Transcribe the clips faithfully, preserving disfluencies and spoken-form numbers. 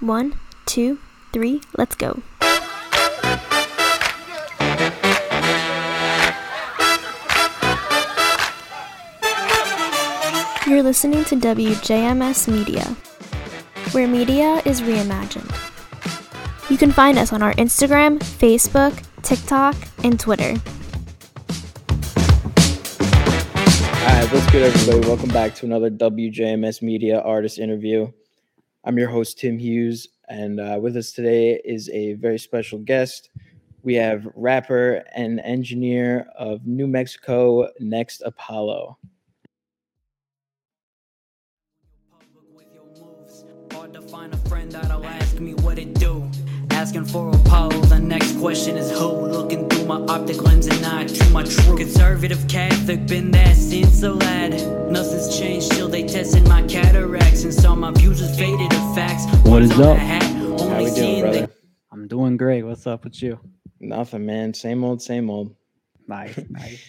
One, two, three, let's go. You're listening to W J M S Media, where media is reimagined. You can find us on our Instagram, Facebook, TikTok, and Twitter. Alright, what's good everybody? Welcome back to another W J M S Media Artist Interview. I'm your host, Tim Hughes, and uh, with us today is a very special guest. We have rapper and engineer of New Mexico, Next Apollo. Asking for Apollo, the next question is who? Looking through my optic lens and I drew my true conservative Catholic, been that since a lad. Nothing's changed till they tested my cataracts and saw my views as faded of facts. What is up? How we doing, brother? I'm doing great. What's up with you? Nothing, man. Same old, same old. Nice, nice.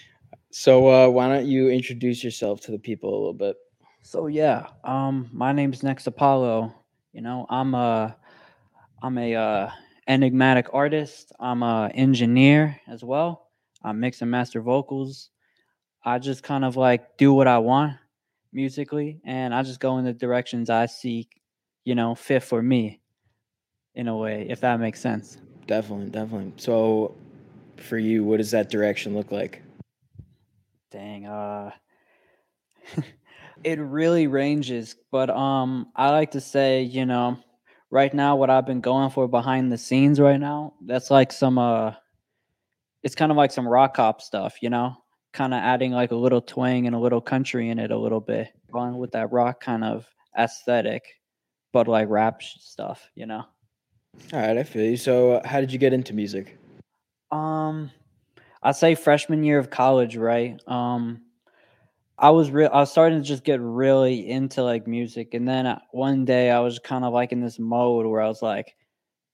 So uh, why don't you introduce yourself to the people a little bit? So yeah, um, my name's Next Apollo. You know, I'm a, I'm a. Uh, Enigmatic artist. I'm a engineer as well. I mix and master vocals. I just kind of like do what I want musically, and I just go in the directions I see, you know, fit for me in a way, if that makes sense. Definitely, definitely. So for you, what does that direction look like? Dang, uh it really ranges, but um I like to say, you know, right now, what I've been going for behind the scenes right now, that's like some, uh, it's kind of like some rock hop stuff, you know, kind of adding like a little twang and a little country in it a little bit, going with that rock kind of aesthetic, but like rap stuff, you know? All right, I feel you. So how did you get into music? Um, I'd say freshman year of college, right? Um, I was real. I was starting to just get really into like music, and then one day I was kind of like in this mode where I was like,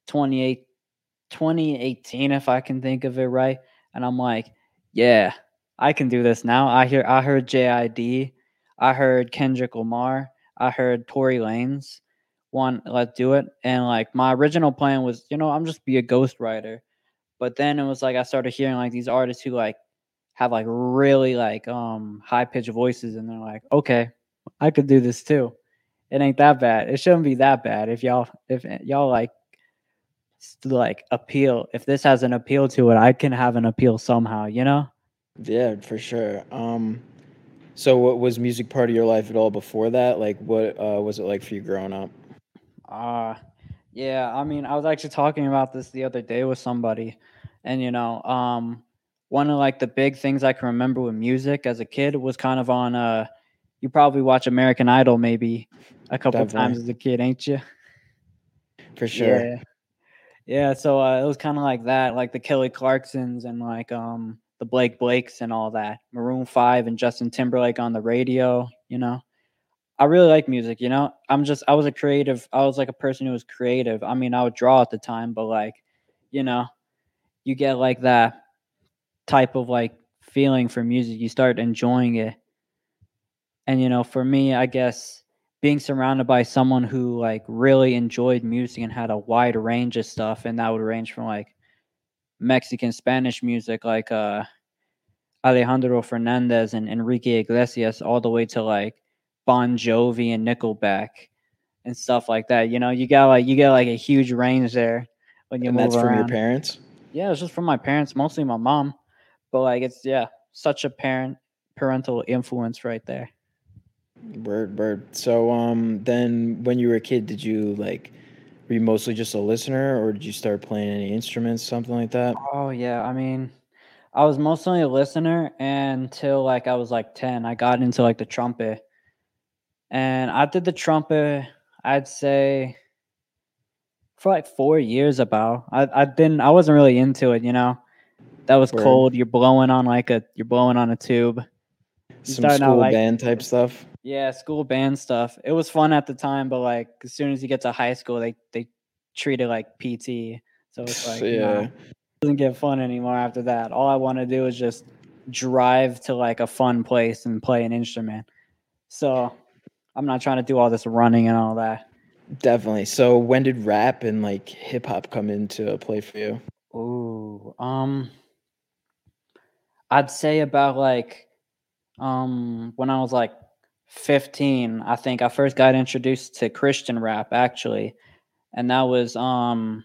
twenty-eight, twenty eighteen, if I can think of it right, and I'm like, yeah, I can do this now. I hear, I heard J I D, I heard Kendrick Lamar, I heard Tory Lanez. One, let's do it. And like my original plan was, you know, I'm just be a ghostwriter, but then it was like I started hearing like these artists who like have like really like um high-pitched voices, and they're like, okay, I could do this too. It ain't that bad. It shouldn't be that bad if y'all if y'all like like appeal. If this has an appeal to it, I can have an appeal somehow, you know? Yeah, for sure. Um so what was music part of your life at all before that? Like what uh was it like for you growing up? Uh yeah, I mean, I was actually talking about this the other day with somebody, and you know, um one of like the big things I can remember with music as a kid was kind of on, uh, you probably watch American Idol maybe a couple Definitely. times as a kid, ain't you? For sure. Yeah. Yeah, so uh, it was kind of like that, like the Kelly Clarksons and like um, the Blake Blakes and all that. Maroon five and Justin Timberlake on the radio, you know. I really like music, you know. I'm just, I was a creative, I was like a person who was creative. I mean, I would draw at the time, but like, you know, you get like that type of like feeling for music, you start enjoying it. And you know, for me, I guess being surrounded by someone who like really enjoyed music and had a wide range of stuff, and that would range from like Mexican Spanish music like uh Alejandro Fernandez and Enrique Iglesias, all the way to like Bon Jovi and Nickelback and stuff like that. You know, you got like you got like a huge range there when you and move that's around. From your parents? Yeah, it's just from my parents, mostly my mom. But like, it's, yeah, such a parent parental influence right there. Word, word. So um, then when you were a kid, did you like, were you mostly just a listener, or did you start playing any instruments, something like that? Oh yeah, I mean, I was mostly a listener until like I was like ten. I got into like the trumpet, and I did the trumpet, I'd say, for like four years about. I I didn't, I wasn't really into it, you know. That was Word. cold. You're blowing on like a, you're blowing on a tube. You Some school like, band type stuff. Yeah, school band stuff. It was fun at the time, but like as soon as you get to high school, they they treat it like P T. So it's like, yeah, you know, it doesn't get fun anymore after that. All I want to do is just drive to like a fun place and play an instrument. So I'm not trying to do all this running and all that. Definitely. So when did rap and like hip hop come into play for you? Oh, um, I'd say about like um, when I was like fifteen, I think I first got introduced to Christian rap actually. And that was um,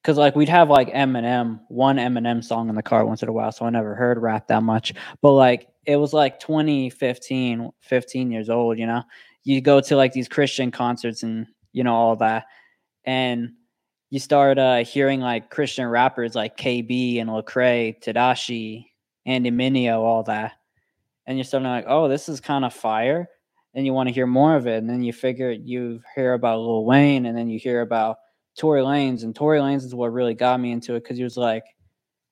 because like we'd have like Eminem, one Eminem song in the car once in a while. So I never heard rap that much. But like it was like twenty fifteen, fifteen years old, you know, you go to like these Christian concerts and, you know, all that. And you start uh, hearing like Christian rappers like K B and Lecrae, Tadashi, Andy Mineo, all that. And you're starting like, oh, this is kind of fire. And you want to hear more of it. And then you figure you hear about Lil Wayne and then you hear about Tory Lanez. And Tory Lanez is what really got me into it because he was like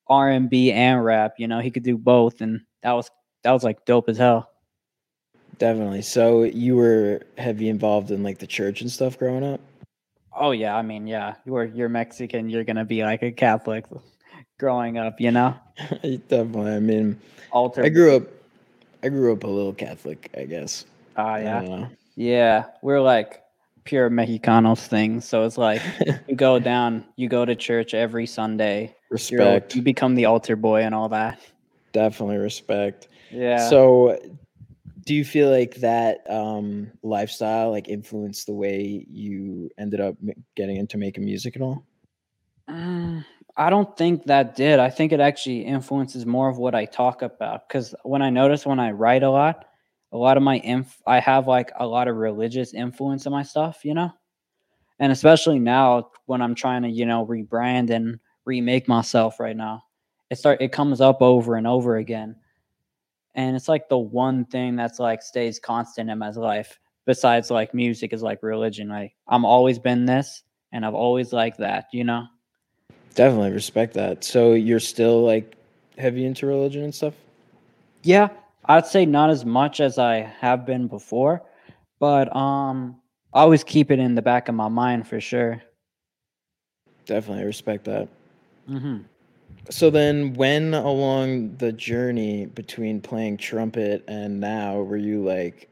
R and B and rap. You know, he could do both. And that was that was like dope as hell. Definitely. So you were heavy involved in like the church and stuff growing up? Oh, yeah. I mean, yeah, you're, you're Mexican. You're going to be like a Catholic growing up, you know? Definitely. I mean, Alter. I grew up I grew up a little Catholic, I guess. Oh, uh, yeah. Yeah. We're like pure Mexicanos thing. So it's like you go down, you go to church every Sunday. Respect. You're, you become the altar boy and all that. Definitely respect. Yeah. So do you feel like that um, lifestyle like influenced the way you ended up getting into making music and all? Um, I don't think that did. I think it actually influences more of what I talk about. Because when I notice when I write a lot, a lot of my inf- I have like a lot of religious influence in my stuff, you know? And especially now when I'm trying to, you know, rebrand and remake myself right now, it start it comes up over and over again. And it's like the one thing that's like stays constant in my life besides like music is like religion. Like I'm always been this and I've always liked that, you know? Definitely respect that. So you're still like heavy into religion and stuff? Yeah, I'd say not as much as I have been before, but um, I always keep it in the back of my mind for sure. Definitely respect that. Mm-hmm. So then when along the journey between playing trumpet and now were you like,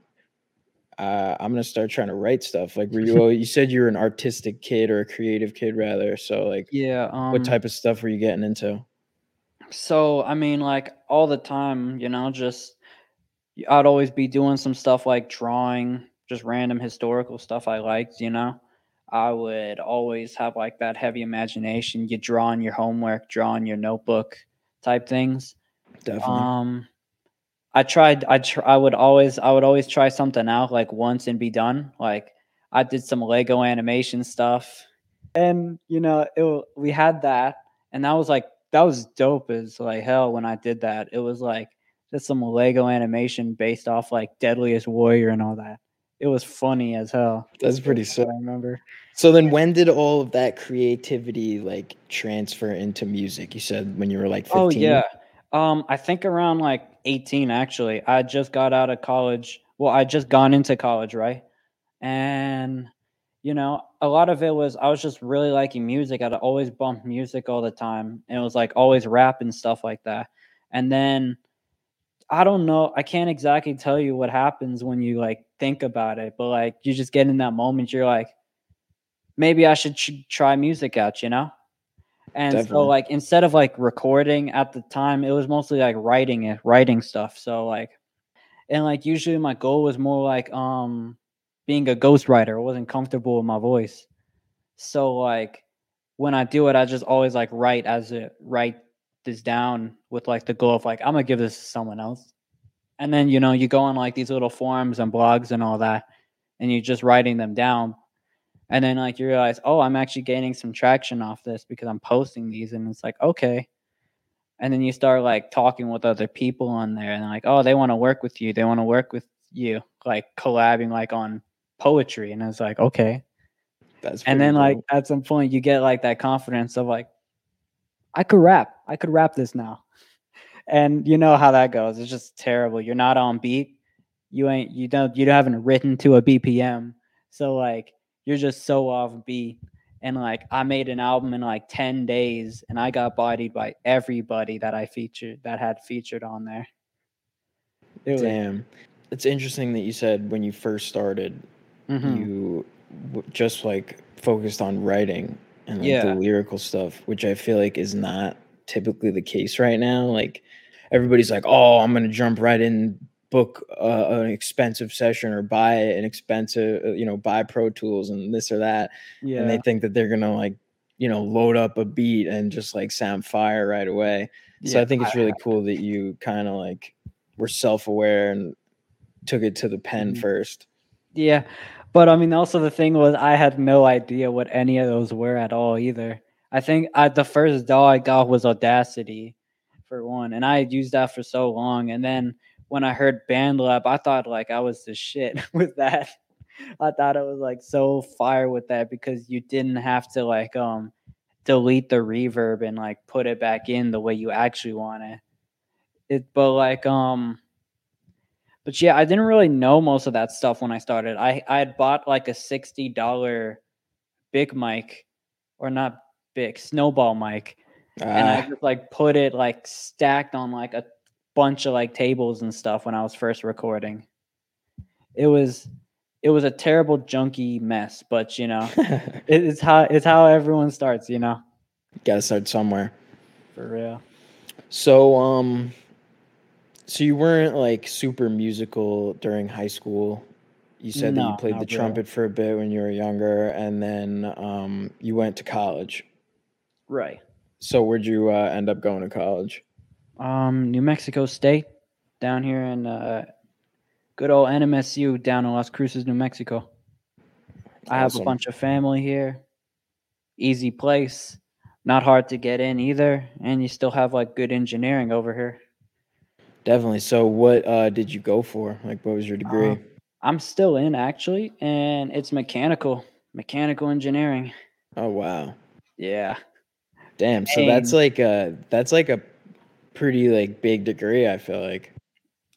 uh, I'm going to start trying to write stuff? Like were you, you said you were an artistic kid or a creative kid rather. So like, yeah, um, what type of stuff were you getting into? So, I mean, like all the time, you know, just I'd always be doing some stuff like drawing, just random historical stuff I liked, you know. I would always have like that heavy imagination. You draw on your homework, draw on your notebook type things. Definitely. Um, I tried, I tr- I would always, I would always try something out like once and be done. Like I did some Lego animation stuff and you know, it, we had that and that was like, that was dope as like hell when I did that. It was like just some Lego animation based off like Deadliest Warrior and all that. It was funny as hell. That's pretty sick. I remember. So then when did all of that creativity like transfer into music? You said when you were like fifteen? Oh, yeah. Um, I think around like eighteen, actually. I just got out of college. Well, I just gone into college, right? And, you know, a lot of it was I was just really liking music. I'd always bump music all the time. And it was like always rap and stuff like that. And then I don't know. I can't exactly tell you what happens when you like think about it, but like you just get in that moment. You're like, maybe I should ch- try music out, you know? And Definitely. So like, instead of like recording at the time, it was mostly like writing it, writing stuff. So like, and like, usually my goal was more like, um, being a ghostwriter. I wasn't comfortable with my voice. So like when I do it, I just always like write as a write this down with like the goal of like, I'm gonna give this to someone else. And then, you know, you go on like these little forums and blogs and all that, and you're just writing them down. And then like you realize, oh, I'm actually gaining some traction off this because I'm posting these. And it's like, okay. And then you start like talking with other people on there and like, oh, they want to work with you. They want to work with you, like collabing like on poetry. And it's like, okay. That's and then cool. Like at some point you get like that confidence of like, I could rap. I could rap this now. And you know how that goes. It's just terrible. You're not on beat. You ain't, you don't, you haven't written to a B P M. So like, you're just so off beat. And like, I made an album in like ten days and I got bodied by everybody that I featured, that had featured on there. It Damn. Was- it's interesting that you said when you first started, mm-hmm. you just like focused on writing and like, yeah. the lyrical stuff, which I feel like is not typically the case right now. Like everybody's like, oh, I'm going to jump right in, book uh, an expensive session or buy an expensive, you know, buy Pro Tools and this or that. Yeah. And they think that they're going to like, you know, load up a beat and just like sound fire right away. So yeah, I think it's really cool that you kind of like were self-aware and took it to the pen mm-hmm. first. Yeah. But I mean, also the thing was I had no idea what any of those were at all either. I think I, the first D A W I got was Audacity for one. And I had used that for so long. And then when I heard BandLab, I thought like I was the shit with that. I thought it was like so fire with that because you didn't have to like um delete the reverb and like put it back in the way you actually want it. It but like um but yeah, I didn't really know most of that stuff when I started. I, I had bought like a sixty dollars big mic, or not big, snowball mic. Uh. And I just like put it like stacked on like a bunch of like tables and stuff when I was first recording. It was It was a terrible junky mess, but you know, it's how it's how everyone starts, you know. Gotta start somewhere. For real. So um so you weren't like super musical during high school. You said no, that you played the trumpet really. for a bit when you were younger, and then um you went to college. Right. So where'd you uh, end up going to college? Um, New Mexico State, down here in uh good old N M S U down in Las Cruces, New Mexico. Awesome. I have a bunch of family here. Easy place. Not hard to get in either. And you still have, like, good engineering over here. Definitely. So what uh, did you go for? Like, what was your degree? Uh, I'm still in, actually. And it's mechanical. Mechanical engineering. Oh, wow. Yeah. Damn. So Dang. that's like a, that's like a pretty, like, big degree, I feel like.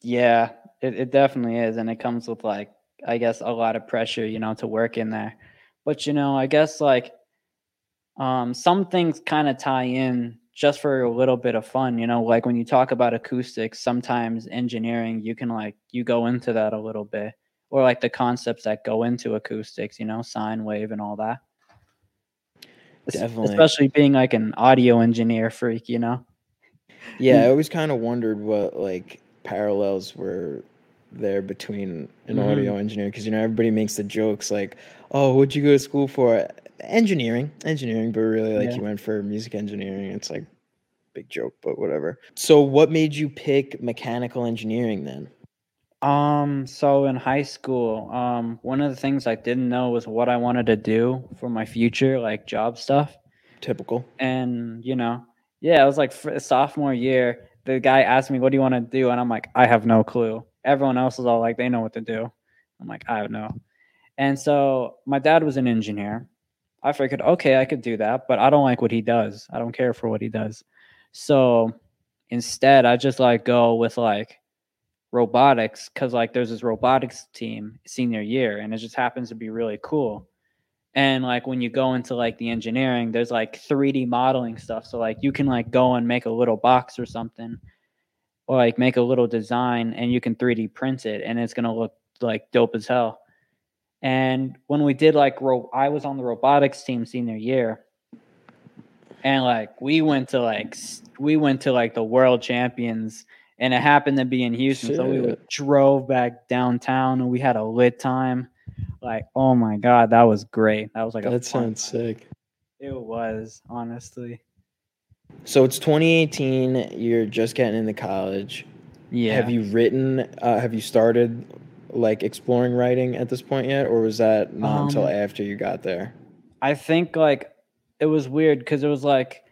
Yeah. It it definitely is, and it comes with, like, I guess a lot of pressure, you know, to work in there. But, you know, I guess, like, um, some things kind of tie in just for a little bit of fun, you know. Like, when you talk about acoustics, sometimes engineering, you can, like, you go into that a little bit. Or, like, the concepts that go into acoustics, you know, sine wave and all that. Definitely. Especially being, like, an audio engineer freak, you know. Yeah, I always kind of wondered what, like, parallels were there between an mm-hmm. audio engineer, because you know everybody makes the jokes like, oh, what'd you go to school for? Engineering engineering, but really, like, yeah. you went for music engineering. It's like big joke, but whatever. So what made you pick mechanical engineering then? Um so in high school, um one of the things I didn't know was what I wanted to do for my future, like job stuff. Typical. And you know, yeah, it was like for sophomore year, the guy asked me, what do you want to do? And I'm like, I have no clue. Everyone else is all like, they know what to do. I'm like, I don't know. And so my dad was an engineer. I figured, okay, I could do that, but I don't like what he does. I don't care for what he does. So instead, I just like go with like robotics, because like there's this robotics team senior year, and it just happens to be really cool. And like when you go into like the engineering, there's like three D modeling stuff. So like you can like go and make a little box or something, or like make a little design, and you can three D print it, and it's going to look like dope as hell. And when we did like, ro- I was on the robotics team senior year, and like we went to like, we went to like the world champions, and it happened to be in Houston. Shit. So we drove back downtown, and we had a lit time. Like, oh my God, that was great. That was like a that sounds sick. It was, honestly. So it's twenty eighteen. You're just getting into college. Yeah. Have you written? Uh, have you started like exploring writing at this point yet, or was that not um, until after you got there? I think like it was weird because it was like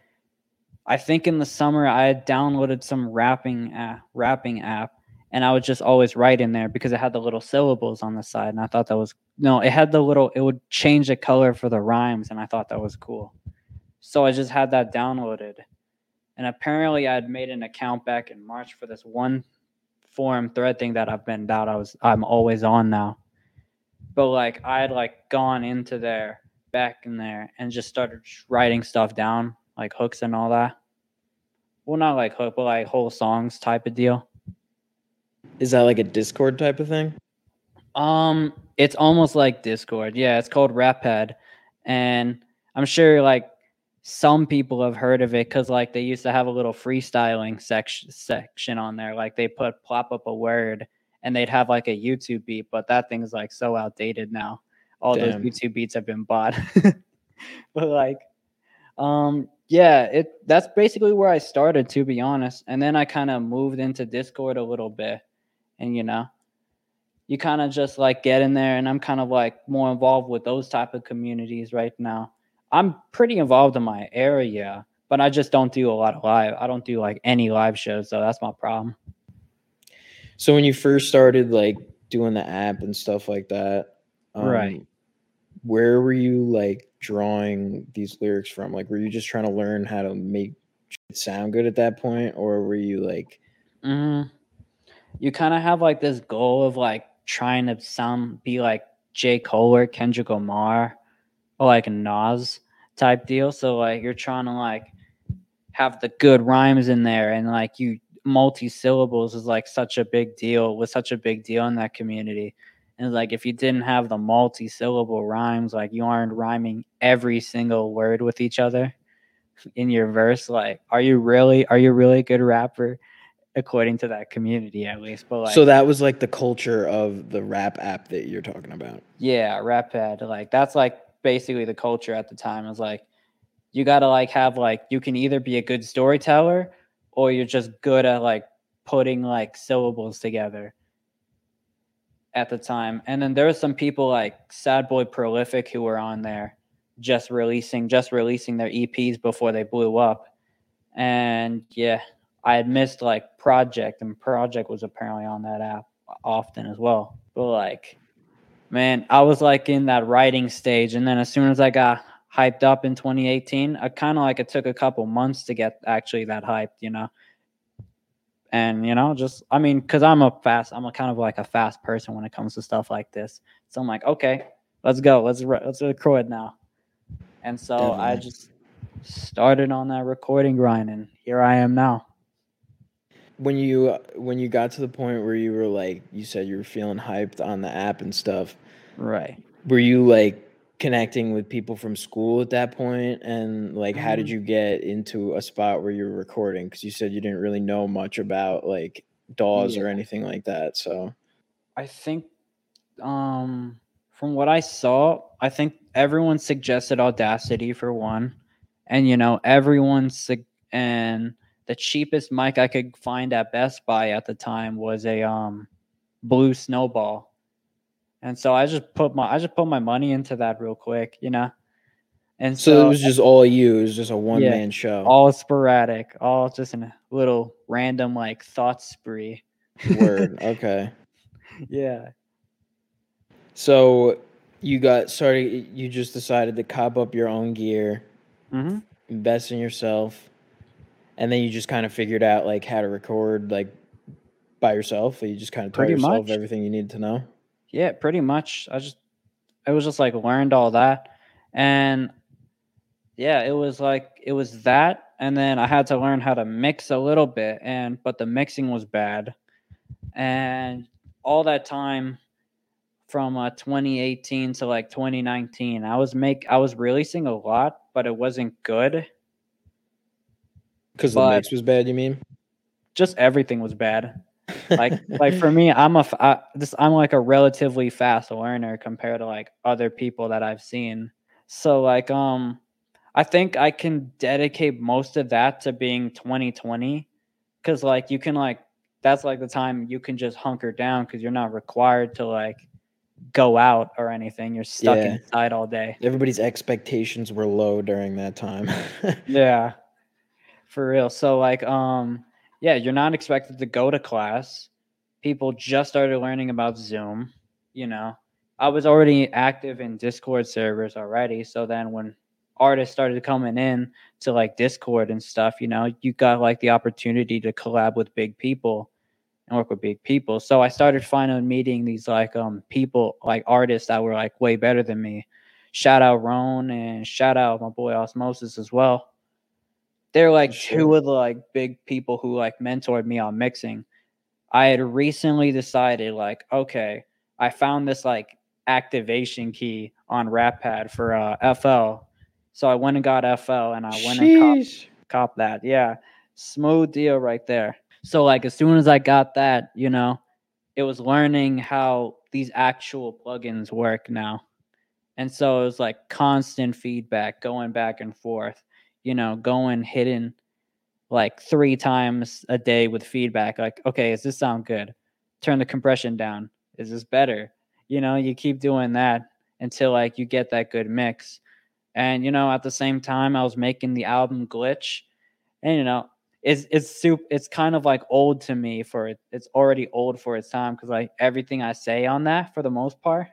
I think in the summer I had downloaded some rapping app, rapping app. And I would just always write in there because it had the little syllables on the side. And I thought that was, no, it had the little, it would change the color for the rhymes. And I thought that was cool. So I just had that downloaded. And apparently I had made an account back in March for this one forum thread thing that I've been out. I was, I'm always on now. But like, I had like gone into there, back in there, and just started writing stuff down, like hooks and all that. Well, not like hook, but like whole songs type of deal. Is that like a Discord type of thing? Um, it's almost like Discord. Yeah, it's called RapPad, and I'm sure like some people have heard of it because like they used to have a little freestyling section section on there. Like they put plop up a word, and they'd have like a YouTube beat, but that thing's like so outdated now. All Damn. Those YouTube beats have been bought. But like, um, yeah, it that's basically where I started, to be honest. And then I kind of moved into Discord a little bit, and you know. You kind of just like get in there, and I'm kind of like more involved with those type of communities right now. I'm pretty involved in my area, but I just don't do a lot of live. I don't do like any live shows, so that's my problem. So when you first started like doing the app and stuff like that, um, right? Where were you like drawing these lyrics from? Like, were you just trying to learn how to make shit sound good at that point, or were you like? Mm-hmm. You kind of have like this goal of like. Trying to sound be like J. Cole or Kendrick Lamar or like Nas type deal. So like you're trying to like have the good rhymes in there, and like you multi syllables is like such a big deal was such a big deal in that community. And like if you didn't have the multi syllable rhymes, like you aren't rhyming every single word with each other in your verse. Like, are you really are you really a good rapper? According to that community, at least. But like, so that was like the culture of the rap app that you're talking about. Yeah, RapPad. Like that's like basically the culture at the time. Is like you gotta like have like you can either be a good storyteller or you're just good at like putting like syllables together. At the time, and then there were some people like Sad Boy Prolific who were on there, just releasing just releasing their E Ps before they blew up, and yeah. I had missed like Project, and Project was apparently on that app often as well. But like, man, I was like in that writing stage. And then as soon as I got hyped up in twenty eighteen, I kind of like it took a couple months to get actually that hyped, you know? And, you know, just, I mean, cause I'm a fast, I'm a kind of like a fast person when it comes to stuff like this. So I'm like, okay, let's go. Let's, let's record now. And so Definitely. I just started on that recording grind, and here I am now. When you when you got to the point where you were like, you said you were feeling hyped on the app and stuff, right? Were you like connecting with people from school at that point? And like, mm-hmm. how did you get into a spot where you were recording? Because you said you didn't really know much about like D A Ws yeah. or anything like that. So I think um, from what I saw, I think everyone suggested Audacity for one, and you know everyone su- and. The cheapest mic I could find at Best Buy at the time was a um, Blue Snowball, and so I just put my I just put my money into that real quick, you know. And so, so it was just all you. It was just a one yeah, man show, all sporadic, all just in a little random like thought spree. Word. Okay. Yeah. So you got started. You just decided to cop up your own gear, mm-hmm. invest in yourself. And then you just kind of figured out like how to record like by yourself. You just kind of taught yourself everything you needed to know. Yeah, pretty much. I just, I was just like learned all that. And yeah, it was like, it was that. And then I had to learn how to mix a little bit. And, but the mixing was bad. And all that time from uh, twenty eighteen to like twenty nineteen, I was make, I was releasing a lot, but it wasn't good. Because the mix was bad, you mean? Just everything was bad. Like, like for me, I'm a, I, this, I'm like a relatively fast learner compared to like other people that I've seen. So like, um, I think I can dedicate most of that to being twenty twenty, because like you can like that's like the time you can just hunker down because you're not required to like go out or anything. You're stuck yeah. inside all day. Everybody's expectations were low during that time. Yeah. For real. So like, um, yeah, you're not expected to go to class. People just started learning about Zoom. You know, I was already active in Discord servers already. So then when artists started coming in to like Discord and stuff, you know, you got like the opportunity to collab with big people and work with big people. So I started finally meeting these like um people, like artists that were like way better than me. Shout out Roan and shout out my boy Osmosis as well. They're like two of the like big people who like mentored me on mixing. I had recently decided like, okay, I found this like activation key on RapPad for uh, F L. So I went and got F L and I went Sheesh. and copped cop that. Yeah. Smooth deal right there. So like as soon as I got that, you know, it was learning how these actual plugins work now. And so it was like constant feedback going back and forth, you know, going hidden like three times a day with feedback. Like, okay, does this sound good? Turn the compression down. Is this better? You know, you keep doing that until like you get that good mix. And, you know, at the same time, I was making the album Glitch. And, you know, it's it's super, it's kind of like old to me for it. It's already old for its time because like everything I say on that for the most part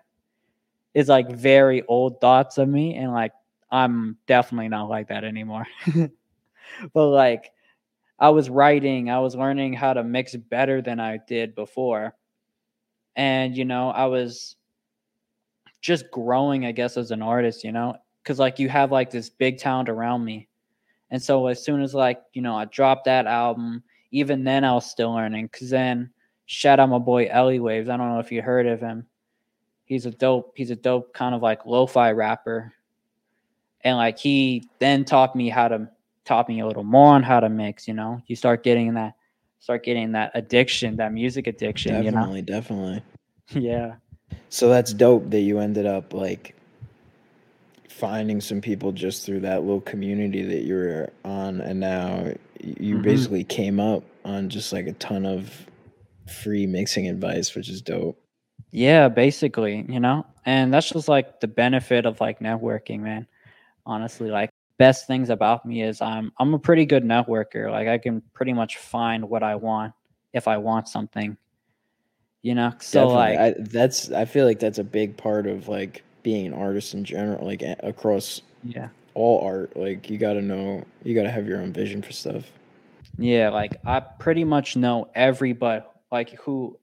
is like very old thoughts of me. And like, I'm definitely not like that anymore. But like I was writing, I was learning how to mix better than I did before. And, you know, I was just growing, I guess, as an artist, you know, because like you have like this big talent around me. And so as soon as like, you know, I dropped that album, even then I was still learning. Because then shout out my boy Ellie Waves. I don't know if you heard of him. He's a dope, he's a dope kind of like lo-fi rapper. And like he then taught me how to, taught me a little more on how to mix, you know. You start getting that, start getting that addiction, that music addiction, definitely, you know. Definitely, definitely. Yeah. So that's dope that you ended up like finding some people just through that little community that you were on, and now you mm-hmm. basically came up on just like a ton of free mixing advice, which is dope. Yeah, basically, you know, and that's just like the benefit of like networking, man. Honestly, like best things about me is I'm I'm a pretty good networker. Like I can pretty much find what I want if I want something, you know. So definitely. Like I, that's I feel like that's a big part of like being an artist in general, like across yeah all art. Like you gotta know, you gotta have your own vision for stuff. Yeah, like I pretty much know everybody, like who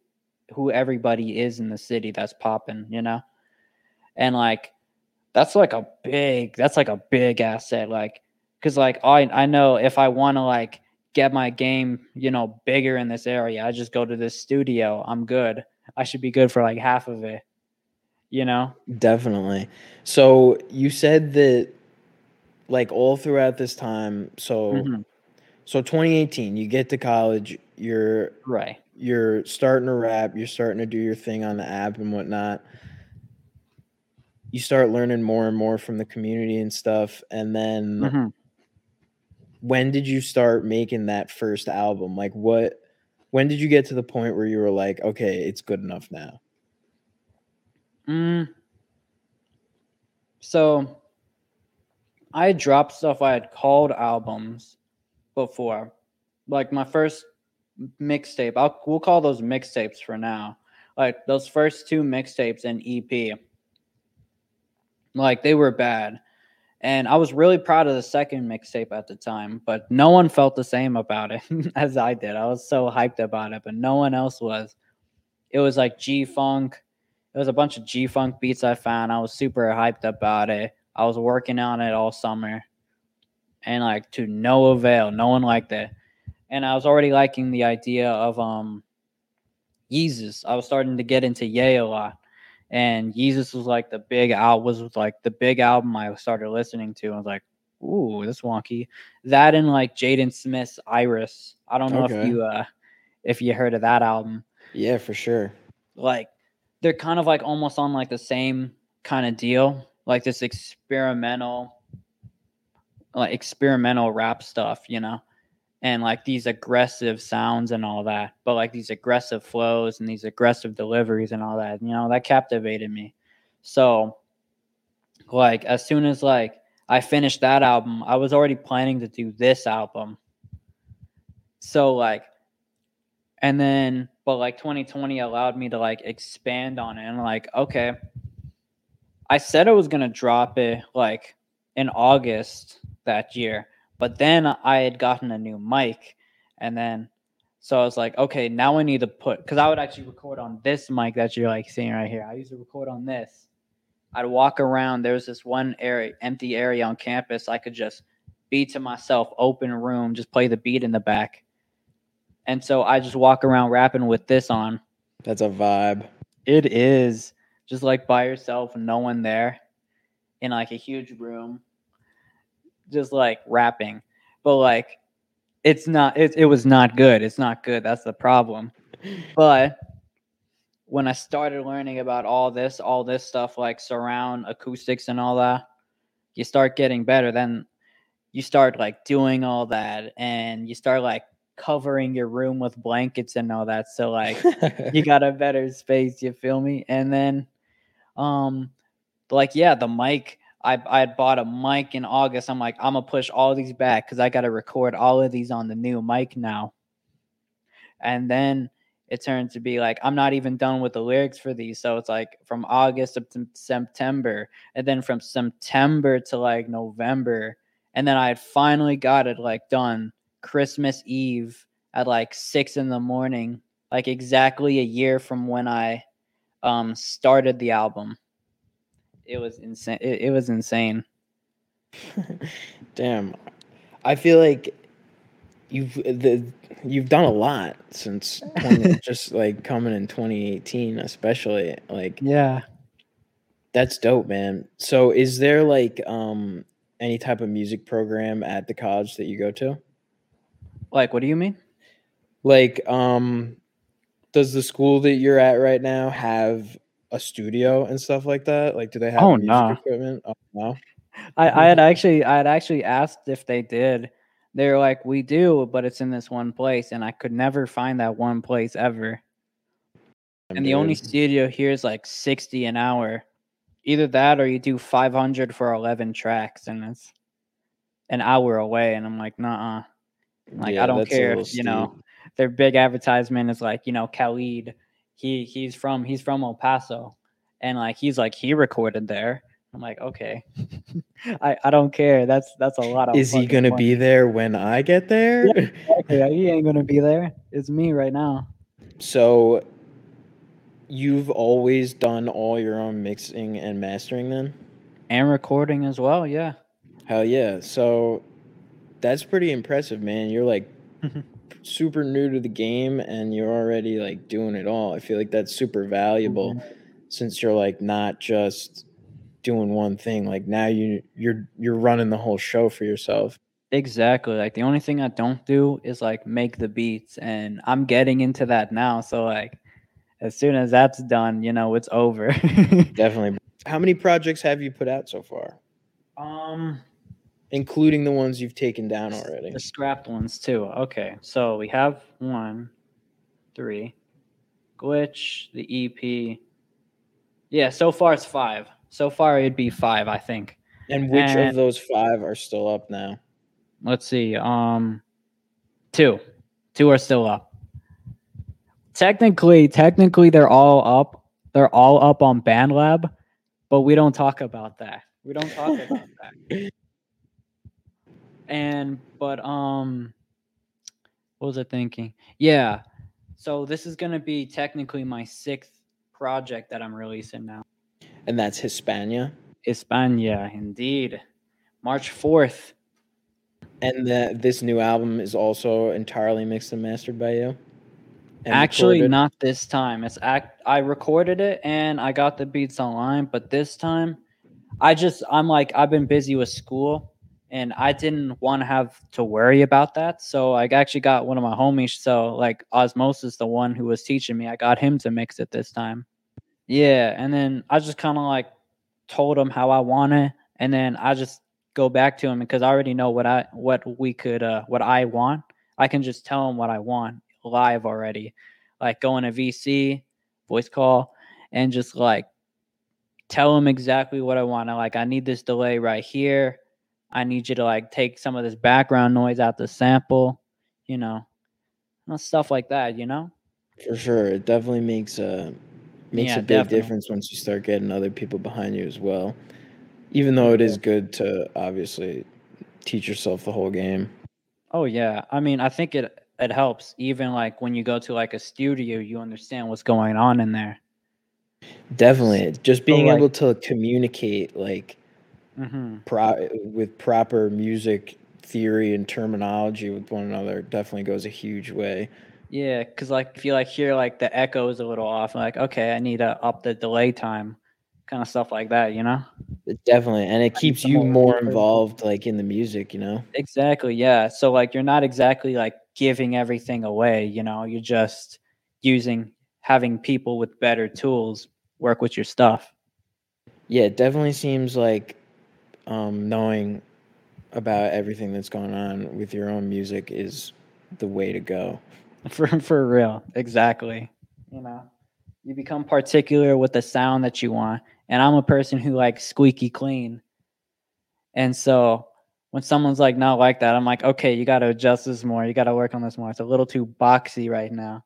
who everybody is in the city that's popping, you know. And like that's like a big that's like a big asset, like because like I I know if I want to like get my game, you know, bigger in this area, I just go to this studio. I'm good. I should be good for like half of it, you know? Definitely. So you said that like all throughout this time, so mm-hmm. so twenty eighteen, you get to college, you're right. You're starting to rap, you're starting to do your thing on the app and whatnot. You start learning more and more from the community and stuff. And then mm-hmm. when did you start making that first album? Like what, when did you get to the point where you were like, okay, it's good enough now? Mm. So I dropped stuff I had called albums before, like my first mixtape. I'll we'll call those mixtapes for now. Like those first two mixtapes and E P, like they were bad, and I was really proud of the second mixtape at the time. But no one felt the same about it as I did. I was so hyped about it, but no one else was. It was like G Funk. It was a bunch of G-Funk beats I found. I was super hyped about it. I was working on it all summer. And, like, to no avail. No one liked it. And I was already liking the idea of um, Yeezus. I was starting to get into Ye a lot. And Yeezus was, like, the big al- was like the big album I started listening to. I was like, ooh, this wonky. That and, like, Jaden Smith's Iris. I don't know okay. if you uh, if you heard of that album. Yeah, for sure. Like, they're kind of like almost on like the same kind of deal, like this experimental, like experimental rap stuff, you know, and like these aggressive sounds and all that, but like these aggressive flows and these aggressive deliveries and all that, you know, that captivated me. So like, as soon as like I finished that album, I was already planning to do this album. So like, and then, but like twenty twenty allowed me to like expand on it. And like, okay, I said I was going to drop it like in August that year, but then I had gotten a new mic. And then, so I was like, okay, now I need to put, cause I would actually record on this mic that you're like seeing right here. I used to record on this. I'd walk around. There was this one area, empty area on campus. I could just be to myself, open room, just play the beat in the back. And so I just walk around rapping with this on. That's a vibe. It is just like by yourself, no one there, in like a huge room, just like rapping. But like, it's not. It it was not good. It's not good. That's the problem. But when I started learning about all this, all this stuff like surround acoustics and all that, you start getting better. Then you start like doing all that, and you start like covering your room with blankets and all that. So like you got a better space. You feel me? And then, um, like yeah, the mic. I I bought a mic in August. I'm like, I'm going to push all these back because I got to record all of these on the new mic now. And then it turned to be like, I'm not even done with the lyrics for these. So it's like from August to September. And then from September to like November. And then I had finally got it like done Christmas Eve at like six in the morning. Like exactly a year from when I um, started the album. It was insane. It, it was insane. Damn, I feel like you've the, you've done a lot since twenty, just like coming in twenty eighteen, especially like yeah, that's dope, man. So, is there like um any type of music program at the college that you go to? Like, what do you mean? Like, um, does the school that you're at right now have a studio and stuff like that? Like, do they have oh, music nah. equipment? Oh, no. I, I had actually, I had actually asked if they did. They were like, we do, but it's in this one place. And I could never find that one place ever. And Dude. The only studio here is like sixty an hour. Either that or you do five hundred for eleven tracks and it's an hour away. And I'm like, nah, like, yeah, I don't care. If, you know, their big advertisement is like, you know, Khalid, He he's from he's from El Paso, and like he's like he recorded there. I'm like, okay, I, I don't care. That's that's a lot of. Is he gonna money. Be there when I get there? Yeah, exactly. He ain't gonna be there. It's me right now. So, you've always done all your own mixing and mastering then, and recording as well. Yeah. Hell yeah! So, that's pretty impressive, man. You're like. super new to the game and you're already like doing it all. I feel like that's super valuable mm-hmm. since you're like not just doing one thing. Like now you you're you're running the whole show for yourself. Exactly. Like the only thing I don't do is like make the beats, and I'm getting into that now. So like as soon as that's done, you know, it's over. Definitely. How many projects have you put out so far? Um Including the ones you've taken down already. The scrapped ones, too. Okay, so we have one, three, Glitch, the E P. Yeah, so far it's five. So far it'd be five, I think. And which and of those five are still up now? Let's see. Um, two. Two are still up. Technically, technically they're all up. They're all up on BandLab, but we don't talk about that. We don't talk about that. And, but, um, what was I thinking? Yeah. So this is going to be technically my sixth project that I'm releasing now. And that's Hispania? Hispania, indeed. March fourth. And the, this new album is also entirely mixed and mastered by you? Actually, recorded? Not this time. It's act. I recorded it and I got the beats online, but this time I just, I'm like, I've been busy with school. And I didn't want to have to worry about that. So I actually got one of my homies. So like Osmosis, the one who was teaching me, I got him to mix it this time. Yeah. And then I just kind of like told him how I want it. And then I just go back to him because I already know what I, what we could, uh, what I want. I can just tell him what I want live already. Like go in a V C, voice call, and just like tell him exactly what I want. I like, I need this delay right here. I need you to like take some of this background noise out the sample, you know, stuff like that, you know? For sure. It definitely makes a, makes yeah, a big definitely. difference once you start getting other people behind you as well, even though it is good to obviously teach yourself the whole game. Oh, yeah. I mean, I think it, it helps even like when you go to like a studio, you understand what's going on in there. Definitely. Just being so, like, able to communicate like, Mm-hmm. Pro- with proper music theory and terminology with one another definitely goes a huge way Yeah, because like if you like hear like the echo is a little off, like okay, I need to up the delay time, kind of stuff like that, you know. Definitely, and it keeps you more involved, like in the music, you know. Exactly, yeah. So like you're not exactly like giving everything away, you know. You're just using having people with better tools work with your stuff. Yeah, it definitely seems like um, knowing about everything that's going on with your own music is the way to go. For for real, exactly. You know, you become particular with the sound that you want. And I'm a person who likes squeaky clean. And so when someone's like not like that, I'm like, okay, you got to adjust this more. You got to work on this more. It's a little too boxy right now.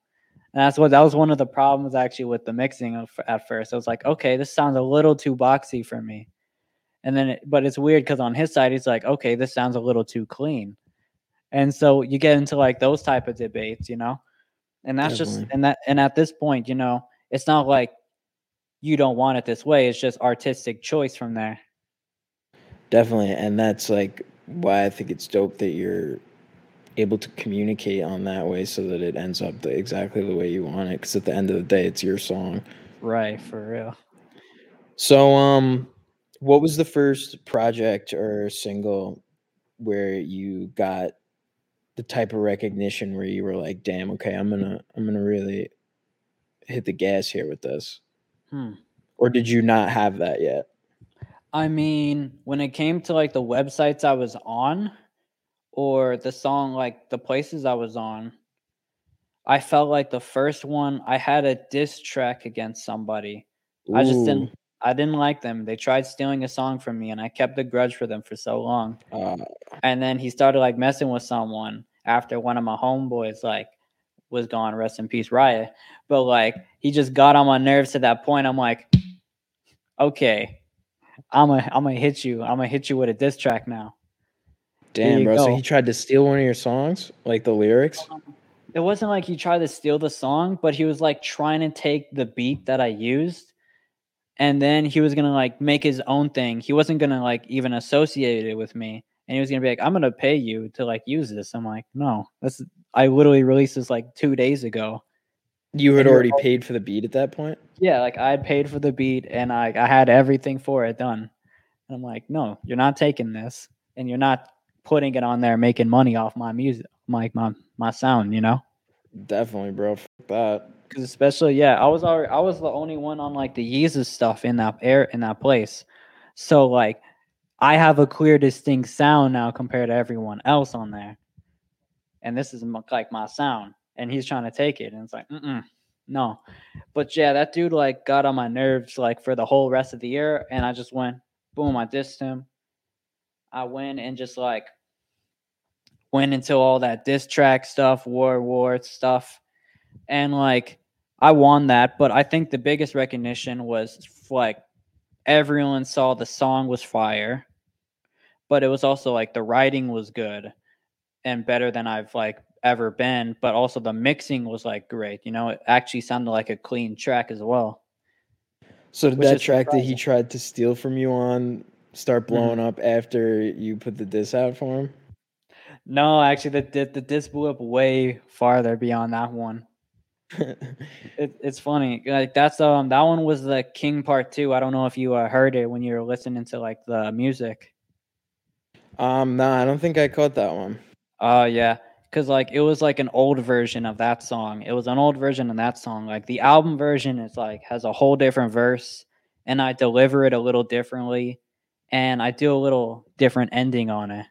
And that's what that was one of the problems actually with the mixing of, at first. I was like, okay, this sounds a little too boxy for me. And then, it, but it's weird because on his side, he's like, okay, this sounds a little too clean. And so you get into like those type of debates, you know, and that's Definitely. just and that and at this point, you know, it's not like you don't want it this way. It's just artistic choice from there. Definitely. And that's like why I think it's dope that you're able to communicate on that way so that it ends up the, exactly the way you want it. Because at the end of the day, it's your song. Right. For real. So um, what was the first project or single where you got the type of recognition where you were like, damn, okay, I'm going to, I'm going to really hit the gas here with this? Hmm. Or did you not have that yet? I mean, when it came to like the websites I was on or the song, like the places I was on, I felt like the first one I had a diss track against somebody. Ooh. I just didn't, I didn't like them. They tried stealing a song from me, and I kept a grudge for them for so long. Uh, and then he started, like, messing with someone after one of my homeboys, like, was gone. Rest in peace, Riot. But, like, he just got on my nerves to that point. I'm like, okay, I'm going I'm to hit you. I'm going to hit you with a diss track now. Damn, bro. Go. So he tried to steal one of your songs? Like, the lyrics? Um, it wasn't like he tried to steal the song, but he was, like, trying to take the beat that I used. And then he was going to, like, make his own thing. He wasn't going to, like, even associate it with me. And he was going to be like, I'm going to pay you to, like, use this. I'm like, no. That's I literally released this, like, two days ago. You had already paid for the beat at that point? Yeah, like, I had paid for the beat, and I, I had everything for it done. And I'm like, no, you're not taking this, and you're not putting it on there making money off my music, my, my, my sound, you know? Definitely, bro. F- that. Because especially, yeah, I was already, I was the only one on like the Yeezus stuff in that air in that place, so like I have a clear, distinct sound now compared to everyone else on there, and this is like my sound, and he's trying to take it, and it's like, mm-mm, no, but yeah, that dude like got on my nerves like for the whole rest of the year, and I just went, boom, I dissed him, I went and just like went into all that diss track stuff, war, war stuff. And, like, I won that, but I think the biggest recognition was, like, everyone saw the song was fire, but it was also, like, the writing was good and better than I've, like, ever been, but also the mixing was, like, great. You know, it actually sounded like a clean track as well. So did that track surprising. that he tried to steal from you on start blowing mm-hmm. up after you put the diss out for him? No, actually, the, the, the diss blew up way farther beyond that one. it, it's funny, like that's um that one was the King Part Two. I don't know if you uh, heard it when you were listening to like the music. Um, no, I don't think I caught that one. Oh uh, yeah, because like it was like an old version of that song. It was an old version of that song. Like the album version is like has a whole different verse, and I deliver it a little differently, and I do a little different ending on it.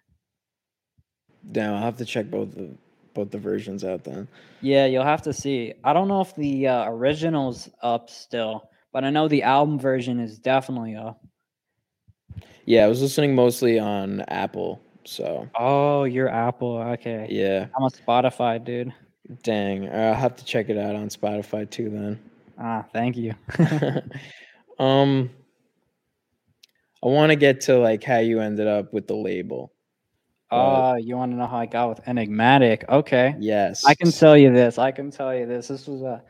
Damn, I'll have to check both of. Both the versions out then. Yeah, you'll have to see. I don't know if the uh, original's up still, but I know the album version is definitely up. Yeah, I was listening mostly on Apple, so. Oh, you're Apple. Okay. Yeah. I'm on Spotify, dude. Dang. I'll have to check it out on Spotify too then. Ah, thank you. um, I want to get to like how you ended up with the label. Oh, uh, you want to know how I got with Enigmatic? Okay. Yes. I can tell you this. I can tell you this. This was a,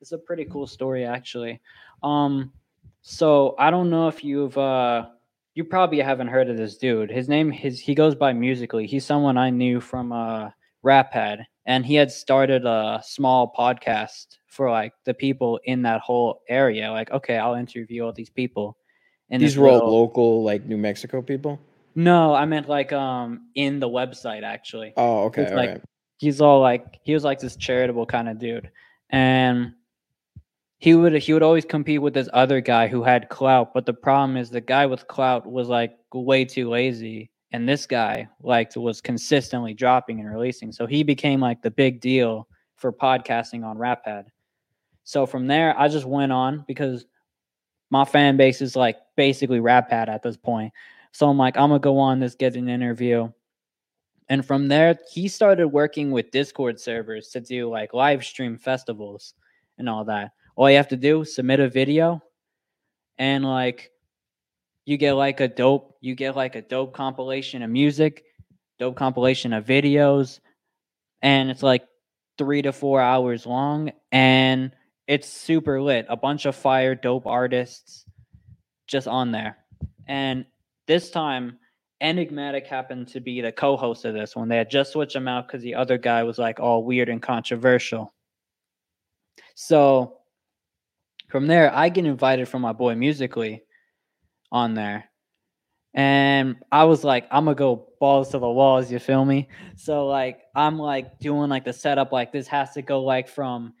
it's a pretty cool story actually. Um, so I don't know if you've, uh, you probably haven't heard of this dude. His name, his he goes by Musically. He's someone I knew from uh RapPad, and he had started a small podcast for like the people in that whole area. Like, okay, I'll interview all these people. In these were all local, like New Mexico people? No, I meant like um in the website actually. Oh, okay. Like right. he's all like he was like this charitable kind of dude, and he would he would always compete with this other guy who had clout. But the problem is the guy with clout was like way too lazy, and this guy like was consistently dropping and releasing. So he became like the big deal for podcasting on RapPad. So from there, I just went on because my fan base is like basically RapPad at this point. So I'm like, I'm going to go on this, get an interview. And from there, he started working with Discord servers to do like live stream festivals and all that. All you have to do is submit a video, and like you get like a dope, you get like a dope compilation of music, dope compilation of videos. And it's like three to four hours long. And it's super lit. A bunch of fire, dope artists just on there. And this time, Enigmatic happened to be the co-host of this one. They had just switched him out because the other guy was like all weird and controversial. So from there, I get invited from my boy Musically on there. And I was like, I'm going to go balls to the walls, you feel me? So like, I'm like doing like the setup, like this has to go like from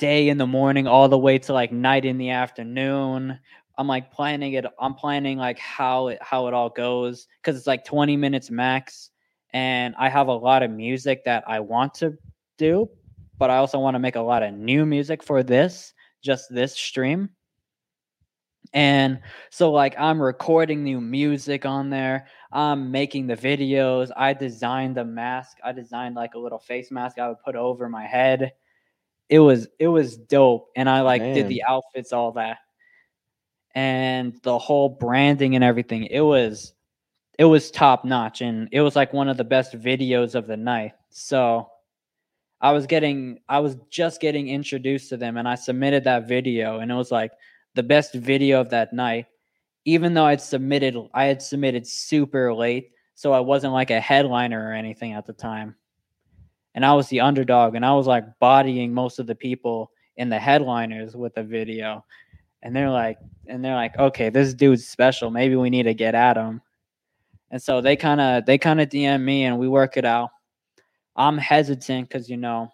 day in the morning all the way to like night in the afternoon. I'm like planning it. I'm planning like how it, how it all goes. Cause it's like twenty minutes max. And I have a lot of music that I want to do, but I also want to make a lot of new music for this, just this stream. And so like, I'm recording new music on there. I'm making the videos. I designed the mask. I designed like a little face mask I would put over my head. It was, it was dope. And I like Man. did the outfits, all that. And the whole branding and everything, it was it was top notch, and it was like one of the best videos of the night. So I was getting I was just getting introduced to them, and I submitted that video, and it was like the best video of that night, even though I'd submitted I had submitted super late, so I wasn't like a headliner or anything at the time. And I was the underdog, and I was like bodying most of the people in the headliners with the video. And they're like, and they're like, okay, this dude's special. Maybe we need to get at him. And so they kind of, they kind of D M me, and we work it out. I'm hesitant because, you know,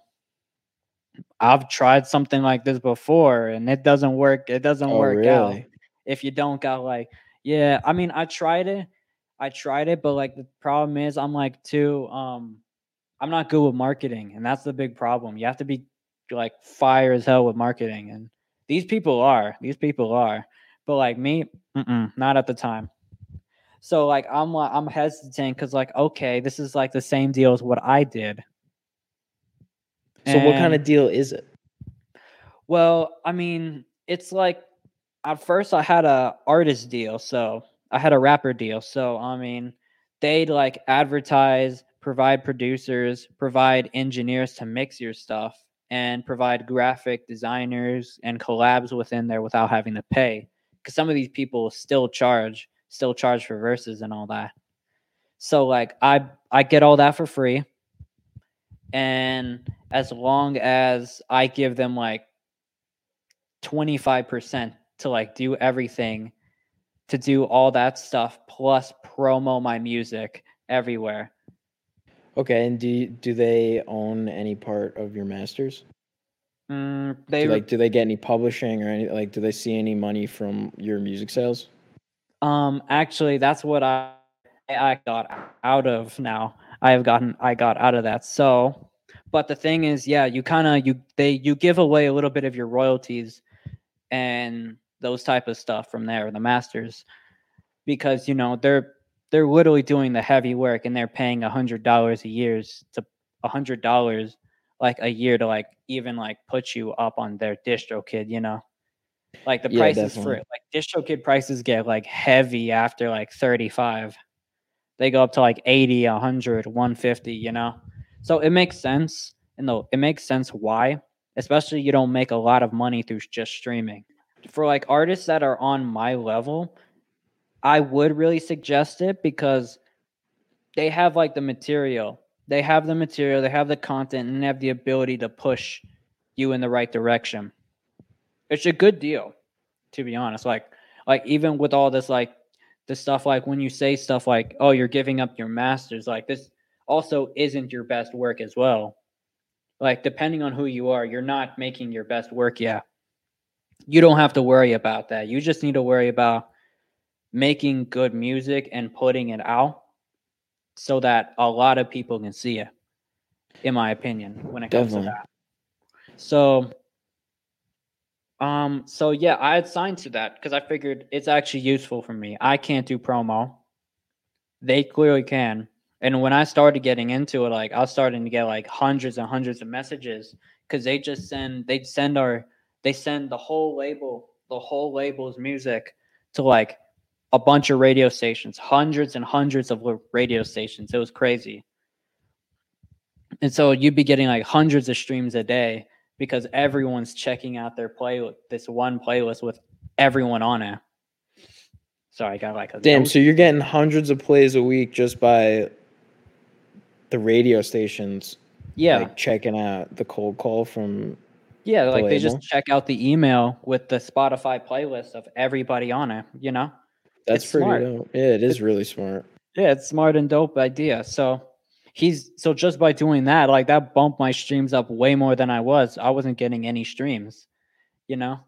I've tried something like this before, and it doesn't work. It doesn't oh, work really? out if you don't got like, yeah. I mean, I tried it, I tried it, but like the problem is, I'm like too, um, I'm not good with marketing, and that's the big problem. You have to be like fire as hell with marketing, and These people are, these people are, but like me, mm-mm, not at the time. So like, I'm I'm hesitant because like, okay, this is like the same deal as what I did. So and, what kind of deal is it? Well, I mean, it's like, at first I had a artist deal. So I had a rapper deal. So, I mean, they'd like advertise, provide producers, provide engineers to mix your stuff, and provide graphic designers and collabs within there without having to pay. Because some of these people still charge, still charge for verses and all that. So like I I get all that for free. And as long as I give them like twenty-five percent to like do everything, to do all that stuff, plus promo my music everywhere. Okay, and do do they own any part of your masters? Mm, they do, like do they get any publishing or any like do they see any money from your music sales? Um, actually, that's what I I got out of now. I have gotten I got out of that. So, but the thing is, yeah, you kind of you they you give away a little bit of your royalties and those type of stuff from there, the masters, because you know they're. They're literally doing the heavy work, and they're paying a hundred dollars a year to a hundred dollars like a year to like even like put you up on their DistroKid, you know, like the yeah, prices definitely. for it. Like DistroKid prices get like heavy after like thirty-five, they go up to like eighty, a hundred, one fifty, you know. So it makes sense, and though it makes sense why, especially you don't make a lot of money through just streaming. For like artists that are on my level, I would really suggest it because they have like the material. They have the material, they have the content, and they have the ability to push you in the right direction. It's a good deal, to be honest. Like, like even with all this, like the stuff, like when you say stuff like, "Oh, you're giving up your masters," like this also isn't your best work as well. Like, depending on who you are, you're not making your best work yet. You don't have to worry about that. You just need to worry about making good music and putting it out so that a lot of people can see it, in my opinion, when it comes Definitely. to that. So, um, so yeah, I had signed to that because I figured it's actually useful for me. I can't do promo. They clearly can. And when I started getting into it, like I was starting to get like hundreds and hundreds of messages because they just send, they send our, they send the whole label, the whole label's music to like a bunch of radio stations, hundreds and hundreds of radio stations. It was crazy. And so you'd be getting like hundreds of streams a day because everyone's checking out their play, this one playlist with everyone on it. Sorry, I got like a damn. So you're getting hundreds of plays a week just by the radio stations, yeah, like checking out the cold call from, yeah, like the they label. Just check out the email with the Spotify playlist of everybody on it, you know? That's it's pretty smart. Dope. Yeah, it is it's, really smart. Yeah, it's smart and dope idea. So he's so just by doing that, like that bumped my streams up way more than I was. I wasn't getting any streams, you know?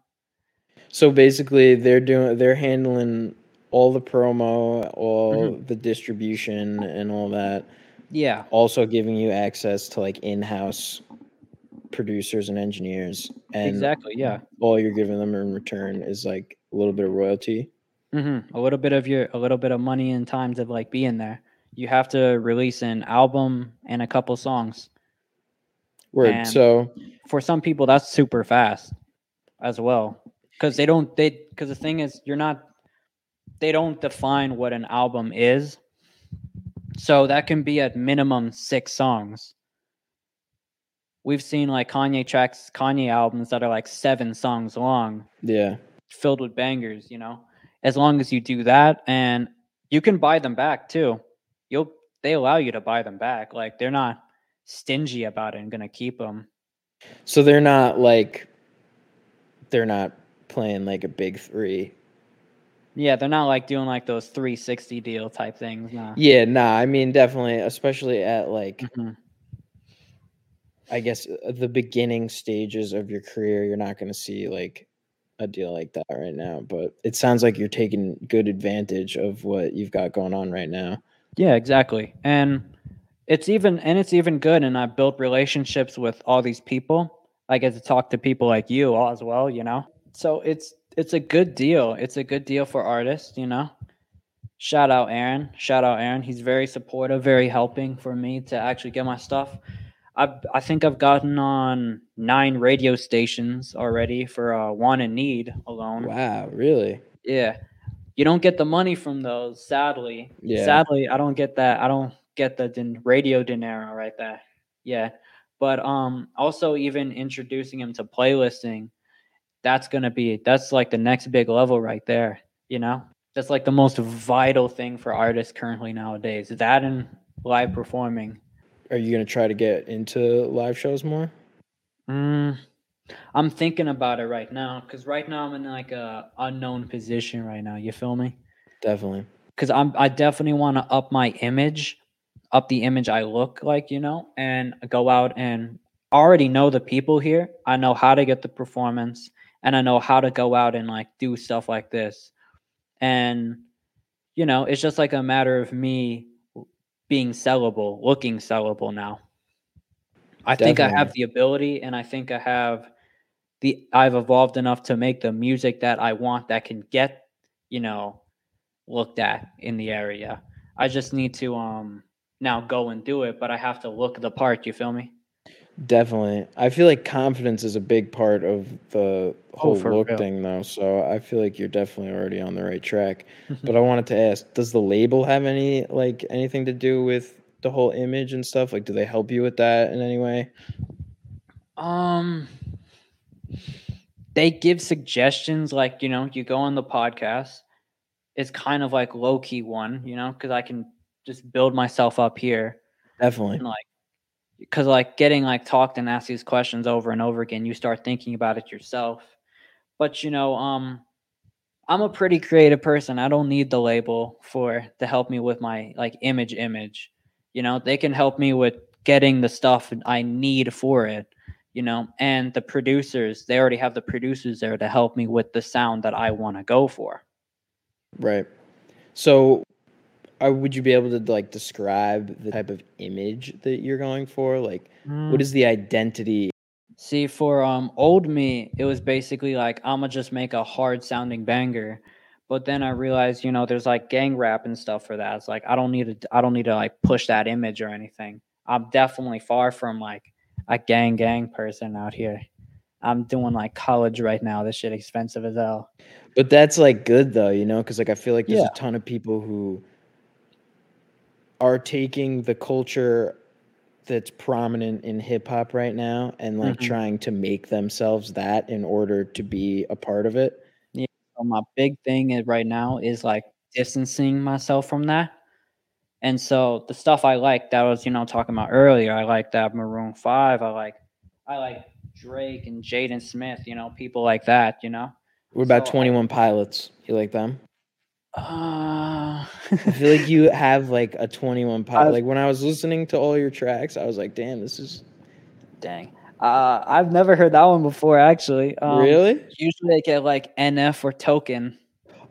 So basically they're doing they're handling all the promo, all mm-hmm. the distribution and all that. Yeah. Also giving you access to like in-house producers and engineers. And exactly, yeah. All you're giving them in return is like a little bit of royalty. Mm-hmm. A little bit of your, a little bit of money and time to like be in there. You have to release an album and a couple songs. Word. And so for some people that's super fast as well. Because they don't, they, because the thing is you're not, they don't define what an album is. So that can be at minimum six songs. We've seen like Kanye tracks, Kanye albums that are like seven songs long. Yeah. Filled with bangers, you know, as long as you do that and you can buy them back too. You'll, they allow you to buy them back. Like they're not stingy about it and going to keep them. So they're not like, they're not playing like a big three. Yeah, they're not like doing like those three sixty deal type things. Nah. Yeah, nah. I mean, definitely, especially at like, mm-hmm. I guess the beginning stages of your career, you're not going to see like a deal like that right now. But it sounds like you're taking good advantage of what you've got going on right now. Yeah, exactly. And it's even and it's even good. And I built relationships with all these people. I get to talk to people like you all as well, you know. So it's. It's a good deal. It's a good deal for artists, you know. Shout out Aaron. Shout out Aaron. He's very supportive, very helping for me to actually get my stuff. I I think I've gotten on nine radio stations already for uh, Want and Need alone. Wow, really? Yeah. You don't get the money from those, sadly. Yeah. Sadly, I don't get that. I don't get the din- radio dinero right there. Yeah. But um, also even introducing him to playlisting. That's going to be, that's like the next big level right there, you know? That's like the most vital thing for artists currently nowadays, that and live performing. Are you going to try to get into live shows more? Mm, I'm thinking about it right now, because right now I'm in like a unknown position right now, you feel me? Definitely. Because I'm, I definitely want to up my image, up the image I look like, you know, and go out and I already know the people here. I know how to get the performance. And I know how to go out and like do stuff like this. And, you know, it's just like a matter of me being sellable, looking sellable now. I Definitely. think I have the ability and I think I have the, I've evolved enough to make the music that I want that can get, you know, looked at in the area. I just need to um now go and do it, but I have to look the part. You feel me? Definitely. I feel like confidence is a big part of the whole oh, look real. thing, though. So I feel like you're definitely already on the right track. But I wanted to ask, does the label have any like anything to do with the whole image and stuff? Like, do they help you with that in any way? Um, they give suggestions. Like, you know, you go on the podcast. It's kind of like low key one, you know, because I can just build myself up here. Definitely. And, like, because like getting like talked and asked these questions over and over again, you start thinking about it yourself. But, you know, um, I'm a pretty creative person. I don't need the label for to help me with my like image image. You know, they can help me with getting the stuff I need for it, you know, and the producers, they already have the producers there to help me with the sound that I want to go for. Right. So uh, would you be able to like describe the type of image that you're going for? Like, mm. what is the identity? See, for um old me, it was basically like, I'ma just make a hard sounding banger. But then I realized, you know, there's like gang rap and stuff for that. It's like, I don't need to, I don't need to like push that image or anything. I'm definitely far from like a gang gang person out here. I'm doing like college right now. This shit expensive as hell. But that's like good though, you know, because like I feel like there's yeah. a ton of people who are taking the culture that's prominent in hip hop right now and like mm-hmm. trying to make themselves that in order to be a part of it. Yeah. So my big thing is right now is like distancing myself from that. And so the stuff I like that I was, you know, talking about earlier, I like that Maroon five. I like, I like Drake and Jaden Smith, you know, people like that, you know. What about so, twenty-one Pilots? You like them? Uh, I feel like you have like a twenty-one Pilot. Like when I was listening to all your tracks, I was like, damn, this is dang. Uh, I've never heard that one before, actually. Um, really? Usually I get like N F or Token.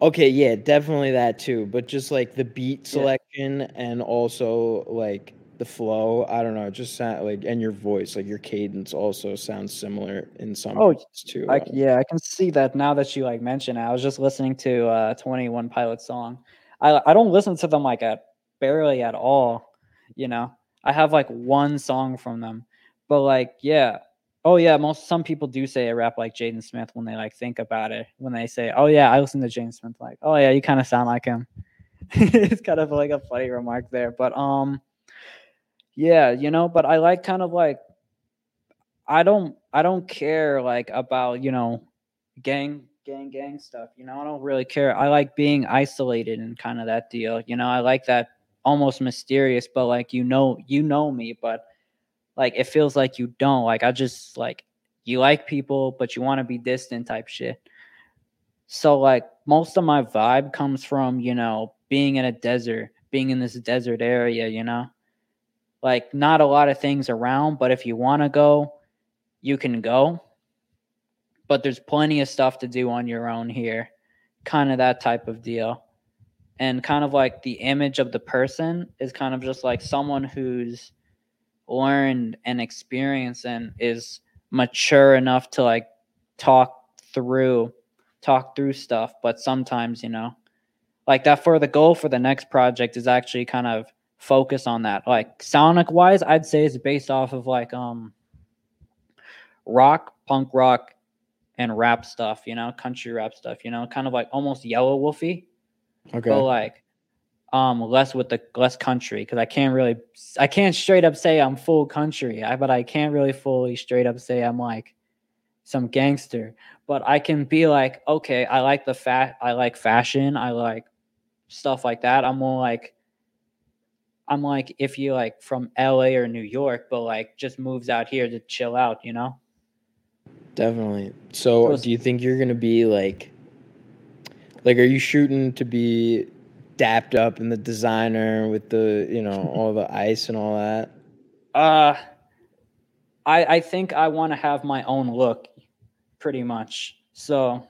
Okay, yeah, definitely that too. But just like the beat selection yeah. and also like the flow, I don't know, just sound, like and your voice, like your cadence also sounds similar in some oh, parts too. I, yeah, I can see that now that you like mentioned it. I was just listening to uh twenty-one Pilot song. I I don't listen to them like at barely at all, you know. I have like one song from them. But like, yeah. Oh, yeah, most some people do say I rap like Jaden Smith when they, like, think about it. When they say, oh, yeah, I listen to Jaden Smith, like, oh, yeah, you kind of sound like him. It's kind of, like, a funny remark there. But, um, yeah, you know, but I like kind of, like, I don't I don't care, like, about, you know, gang, gang, gang stuff. You know, I don't really care. I like being isolated and kind of that deal. You know, I like that almost mysterious, but, like, you know, you know me, but. Like, it feels like you don't. Like, I just, like, you like people, but you want to be distant type shit. So, like, most of my vibe comes from, you know, being in a desert, being in this desert area, you know? Like, not a lot of things around, but if you want to go, you can go. But there's plenty of stuff to do on your own here. Kind of that type of deal. And kind of, like, the image of the person is kind of just, like, someone who's learned and experienced and is mature enough to like talk through talk through stuff. But sometimes, you know, like that for the goal for the next project is actually kind of focus on that. Like sonic wise, I'd say it's based off of like um rock, punk rock and rap stuff, you know, country rap stuff, you know, kind of like almost Yellow Wolfie. Okay. But like Um, less with the less country, because I can't really, I can't straight up say I'm full country, I, but I can't really fully straight up say I'm like some gangster. But I can be like, okay, I like the fat, I like fashion, I like stuff like that. I'm more like, I'm like if you like from L A or New York, but like just moves out here to chill out, you know? Definitely. So, so do you think you're gonna be like, like, are you shooting to be dapped up in the designer with the, you know, all the ice and all that? Uh, I I think I want to have my own look pretty much. So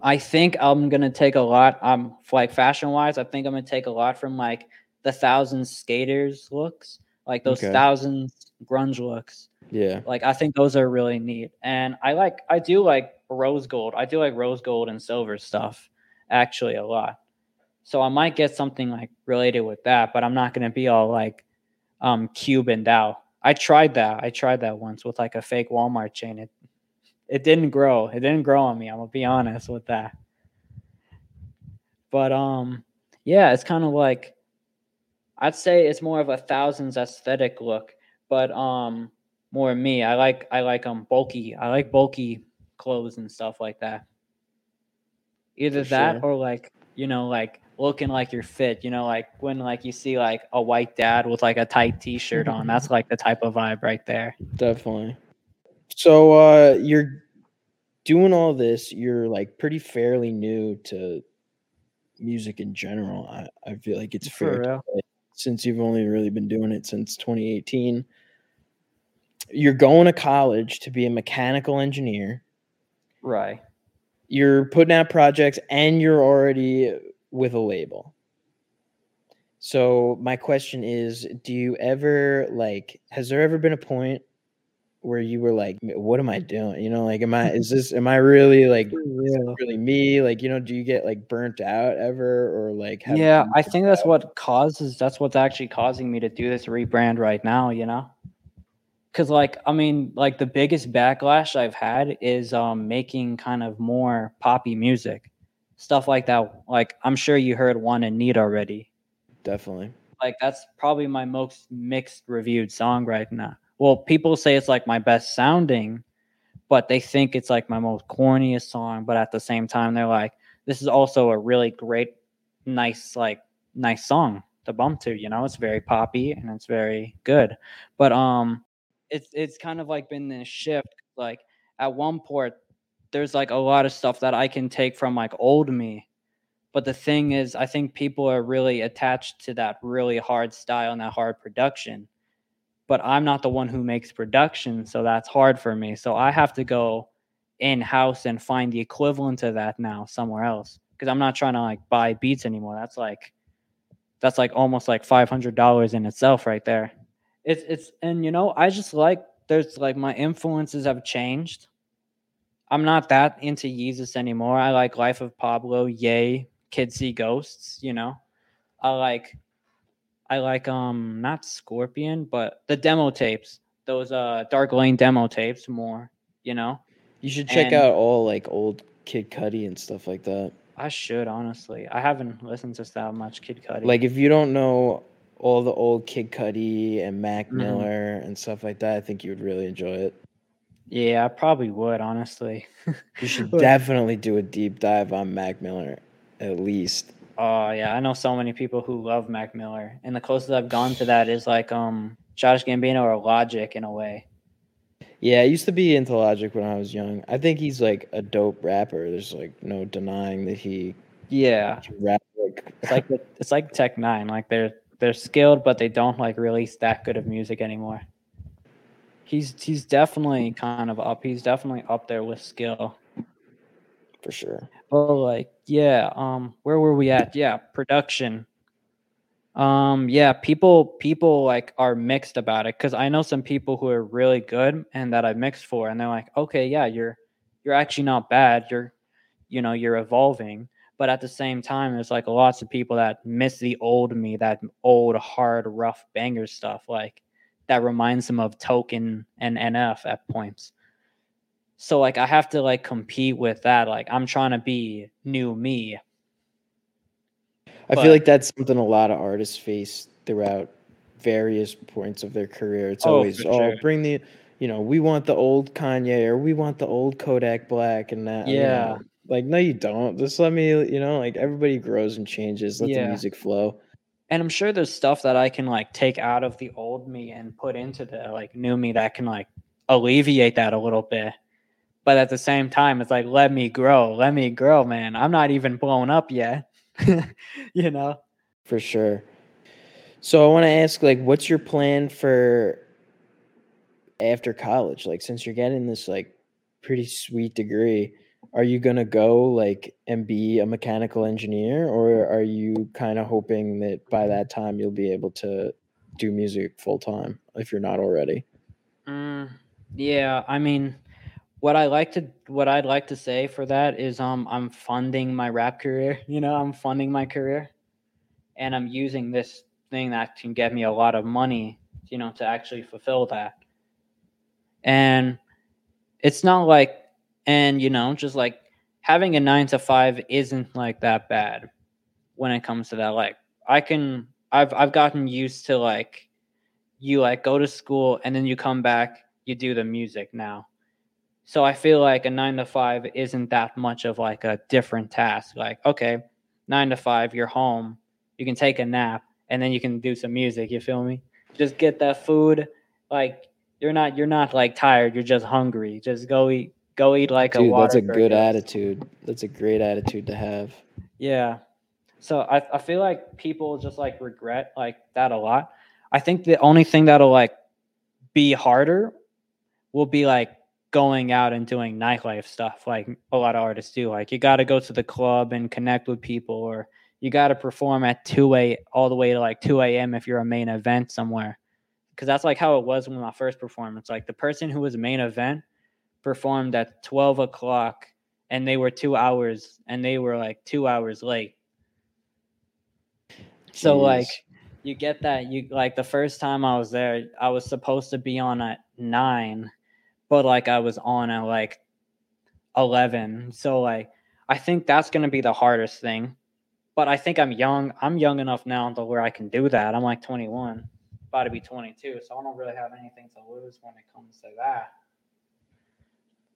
I think I'm going to take a lot. I'm like fashion wise, I think I'm going to take a lot from like the thousand skaters looks, like those okay. thousand grunge looks. Yeah. Like I think those are really neat. And I like, I do like rose gold. I do like rose gold and silver stuff actually a lot. So I might get something like related with that, but I'm not going to be all like um, Cuban out. I tried that. I tried that once with like a fake Walmart chain. It it didn't grow. It didn't grow on me. I'm going to be honest with that. But um, yeah, it's kind of like, I'd say it's more of a thousands aesthetic look, but um, more me. I like, I like um bulky. I like bulky clothes and stuff like that. Either For that sure. or like, you know, like looking like you're fit, you know, like when like you see like a white dad with like a tight t-shirt on, that's like the type of vibe right there. Definitely. So uh, you're doing all this, you're like pretty fairly new to music in general. I, I feel like it's fair to say, since you've only really been doing it since twenty eighteen. You're going to college to be a mechanical engineer. Right. You're putting out projects and you're already with a label. So my question is, do you ever like, has there ever been a point where you were like, what am I doing? You know, like, am I, is this, am I really like yeah. really me? Like, you know, do you get like burnt out ever or like? Yeah, I think that's out? what causes, that's what's actually causing me to do this rebrand right now, you know? Cause like, I mean, like the biggest backlash I've had is um, making kind of more poppy music, stuff like that. Like, I'm sure you heard One and Need already. Definitely. Like that's probably my most mixed reviewed song right now. Well, people say it's like my best sounding, but they think it's like my most corniest song. But at the same time, they're like, this is also a really great, nice, like nice song to bump to, you know, it's very poppy and it's very good. But um, it's, it's kind of like been this shift. Like at one point, there's like a lot of stuff that I can take from like old me. But the thing is, I think people are really attached to that really hard style and that hard production. But I'm not the one who makes production, so that's hard for me. So I have to go in-house and find the equivalent of that now somewhere else because I'm not trying to like buy beats anymore. That's like that's like almost like five hundred dollars in itself right there. It's it's and you know, I just like there's like my influences have changed. I'm not that into Yeezus anymore. I like Life of Pablo, Ye, Kids See Ghosts, you know. I like I like um not Scorpion, but the demo tapes, those uh Dark Lane demo tapes more, you know. You should check and out all like old Kid Cudi and stuff like that. I should honestly. I haven't listened to that much Kid Cudi. Like if you don't know all the old Kid Cudi and Mac Miller mm-hmm. and stuff like that, I think you would really enjoy it. Yeah, I probably would honestly. You should definitely do a deep dive on Mac Miller, at least. Oh, yeah. I know so many people who love Mac Miller. And the closest I've gone to that is like um, Josh Gambino or Logic in a way. Yeah, I used to be into Logic when I was young. I think he's like a dope rapper. There's like no denying that he yeah rap like it's like it's like Tech Nine. Like they're they're skilled, but they don't like release that good of music anymore. He's he's definitely kind of up. He's definitely up there with skill. For sure. Oh, like, yeah. Um, where were we at? Yeah, production. Um, yeah, people, people like are mixed about it because I know some people who are really good and that I mixed for, and they're like, okay, yeah, you're, you're actually not bad. You're, you know, you're evolving, but at the same time, there's like lots of people that miss the old me, that old hard, rough banger stuff, like that reminds them of Token and N F at points. So, like, I have to, like, compete with that. Like, I'm trying to be new me. I but, feel like that's something a lot of artists face throughout various points of their career. It's oh, always, oh, sure. bring the, you know, we want the old Kanye or we want the old Kodak Black and that. Yeah. You know, like, no, you don't. Just let me, you know, like, everybody grows and changes. Let yeah. the music flow. And I'm sure there's stuff that I can, like, take out of the old me and put into the, like, new me that can, like, alleviate that a little bit. But at the same time, it's like, let me grow, let me grow, man. I'm not even blown up yet, you know? For sure. So I want to ask, like, what's your plan for after college? Like, since you're getting this, like, pretty sweet degree, are you going to go, like, and be a mechanical engineer? Or are you kind of hoping that by that time you'll be able to do music full time if you're not already? Mm, yeah, I mean... What I like to, what I'd like to say for that is, um, I'm funding my rap career. You know, I'm funding my career, and I'm using this thing that can get me a lot of money, you know, to actually fulfill that. And it's not like, and you know, just like having a nine to five isn't like that bad when it comes to that. Like, I can, I've, I've gotten used to like, you like go to school and then you come back, you do the music now. So I feel like a nine to five isn't that much of like a different task. Like, okay, nine to five, you're home, you can take a nap, and then you can do some music. You feel me? Just get that food. Like you're not, you're not like tired. You're just hungry. Just go eat, go eat like Dude, a water. That's a burger. Good attitude. That's a great attitude to have. Yeah. So I, I feel like people just like regret like that a lot. I think the only thing that'll like be harder will be like going out and doing nightlife stuff like a lot of artists do. Like you got to go to the club and connect with people, or you got to perform at two a.m. all the way to like two a.m. if you're a main event somewhere. Because that's like how it was when my first performance. Like the person who was main event performed at twelve o'clock and they were two hours and they were like two hours late. Jeez. So like you get that you like the first time I was there, I was supposed to be on at nine, but like I was on at like eleven. So like I think that's going to be the hardest thing. But I think I'm young. I'm young enough now to where I can do that. I'm like twenty-one, about to be twenty-two, so I don't really have anything to lose when it comes to that.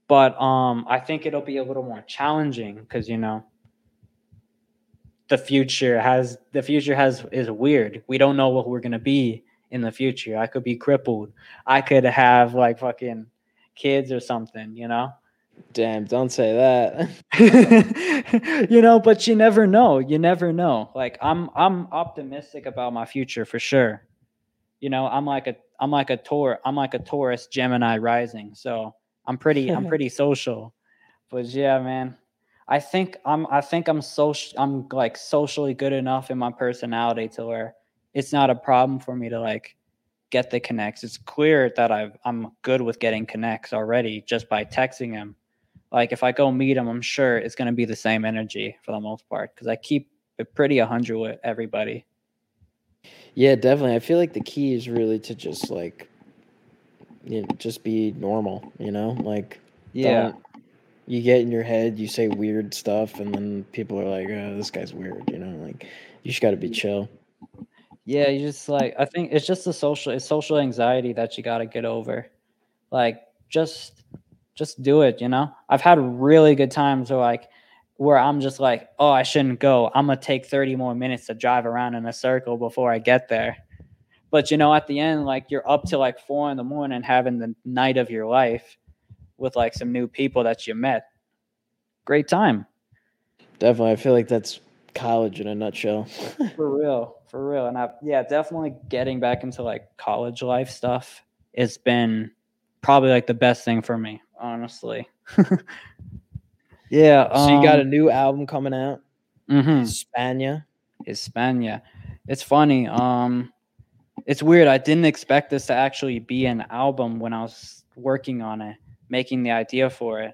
But um, I think it'll be a little more challenging because, you know, the future has the future has is weird. We don't know what we're gonna be in the future. I could be crippled. I could have like fucking kids or something, you know. Damn, don't say that. You know, but you never know. You never know. Like I'm I'm optimistic about my future for sure. You know, I'm like a I'm like a Taur I'm like a Taurus Gemini rising. So I'm pretty I'm pretty social. But yeah, man. I think I'm I think I'm social I'm like socially good enough in my personality to where it's not a problem for me to like get the connects. It's clear that I've, I'm good with getting connects already just by texting him. Like if I go meet him, I'm sure it's going to be the same energy for the most part because I keep it pretty one hundred with everybody. Yeah, definitely. I feel like the key is really to just like, you know, just be normal, you know, like, yeah, you get in your head, you say weird stuff and then people are like, oh, this guy's weird. You know, like you just got to be chill. Yeah, you just like I think it's just the social it's social anxiety that you gotta get over. Like just just do it, you know? I've had really good times where like where I'm just like, oh, I shouldn't go. I'm gonna take thirty more minutes to drive around in a circle before I get there. But you know, at the end, like you're up till like four in the morning having the night of your life with like some new people that you met. Great time. Definitely. I feel like that's college in a nutshell. For real. For real. And I, yeah, definitely getting back into like college life stuff. It's been probably like the best thing for me, honestly. Yeah. Um, so you got a new album coming out. Mm-hmm. Hispania. Hispania. It's funny. Um, it's weird. I didn't expect this to actually be an album when I was working on it, making the idea for it.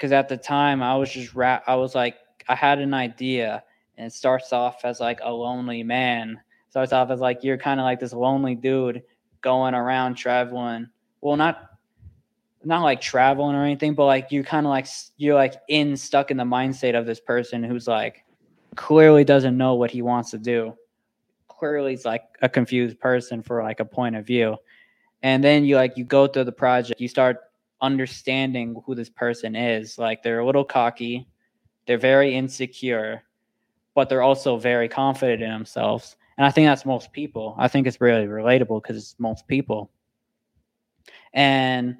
Cause at the time I was just rap. I was like, I had an idea. And it starts off as like a lonely man. Starts off as like you're kind of like this lonely dude going around traveling. Well, not not like traveling or anything, but like you kind of like you're like in stuck in the mindset of this person who's like clearly doesn't know what he wants to do. Clearly, he's like a confused person for like a point of view. And then you like you go through the project. You start understanding who this person is. Like they're a little cocky. They're very insecure. But they're also very confident in themselves. And I think that's most people. I think it's really relatable because it's most people. And,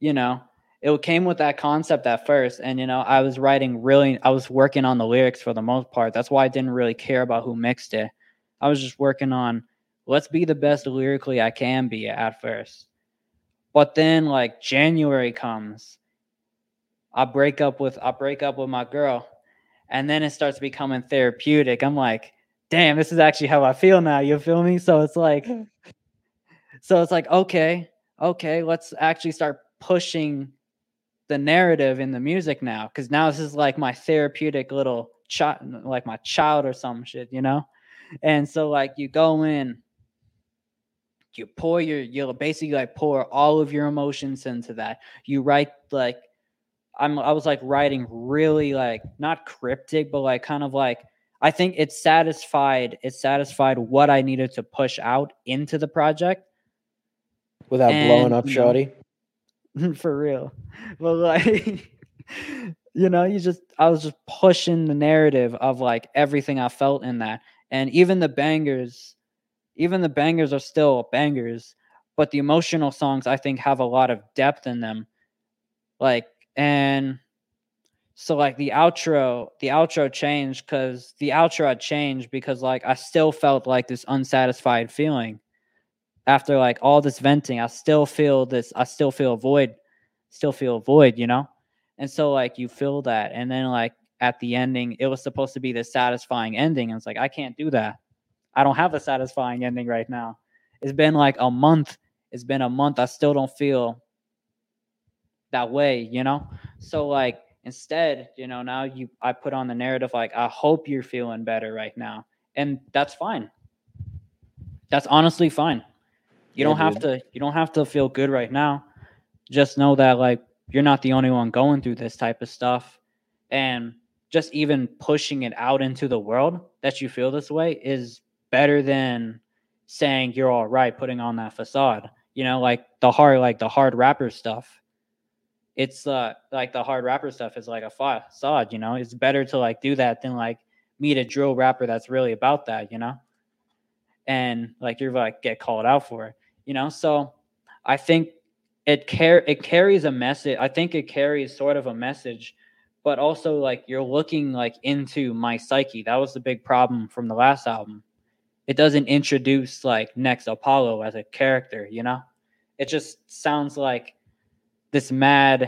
you know, it came with that concept at first. And, you know, I was writing really, I was working on the lyrics for the most part. That's why I didn't really care about who mixed it. I was just working on, let's be the best lyrically I can be at first. But then like January comes, I break up with, I break up with my girl. And then it starts becoming therapeutic. I'm like, damn, this is actually how I feel now. You feel me? So it's like, so it's like, okay, okay, let's actually start pushing the narrative in the music now. Cause now this is like my therapeutic little child, like my child or some shit, you know? And so like you go in, you pour your, you'll basically like pour all of your emotions into that. You write like, I'm, I was like writing really like not cryptic, but like kind of like, I think it satisfied, it satisfied what I needed to push out into the project. Without and, blowing up shorty. For real. But like, You know, you just, I was just pushing the narrative of like everything I felt in that. And even the bangers, even the bangers are still bangers, but the emotional songs, I think, have a lot of depth in them. Like, and so like the outro, the outro changed because the outro had changed because like, I still felt like this unsatisfied feeling after like all this venting. I still feel this, I still feel a void, still feel a void, you know? And so, like, you feel that. And then, like, at the ending, it was supposed to be this satisfying ending. And it's like, I can't do that. I don't have a satisfying ending right now. It's been, like, a month. It's been a month. I still don't feel that way, you know? So, like, instead, you know, now you I put on the narrative, like, I hope you're feeling better right now. And that's fine. That's honestly fine. You yeah, don't have dude. to you don't have to feel good right now. Just know that, like, you're not the only one going through this type of stuff. And just even pushing it out into the world that you feel this way is better than saying you're all right, putting on that facade. You know, like the hard, like the hard rapper stuff. It's uh, like the hard rapper stuff is like a facade, you know? It's better to like do that than like meet a drill rapper that's really about that, you know? And like you're like get called out for it, you know? So I think It car- it carries a message. I think it carries sort of a message, but also like you're looking like into my psyche. That was the big problem from the last album. It doesn't introduce like Next Apollo as a character, you know? It just sounds like this mad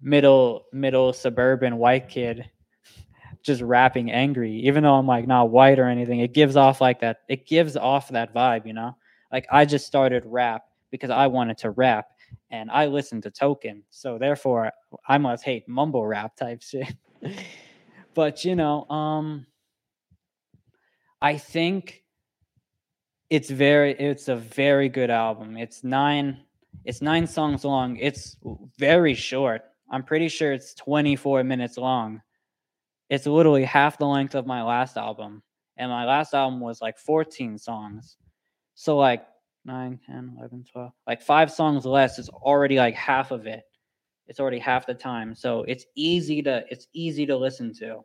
middle middle suburban white kid just rapping angry. Even though I'm like not white or anything, it gives off like that. It gives off that vibe, you know? Like I just started rap because I wanted to rap. And I listen to Token, so therefore I must hate mumble rap type shit. But, you know, um, I think it's very, it's a very good album. It's nine, it's nine songs long. It's very short. I'm pretty sure it's twenty-four minutes long. It's literally half the length of my last album. And my last album was like fourteen songs. So like, nine, ten, eleven, twelve, like five songs less is already like half of it. It's already half the time. So it's easy to, it's easy to listen to,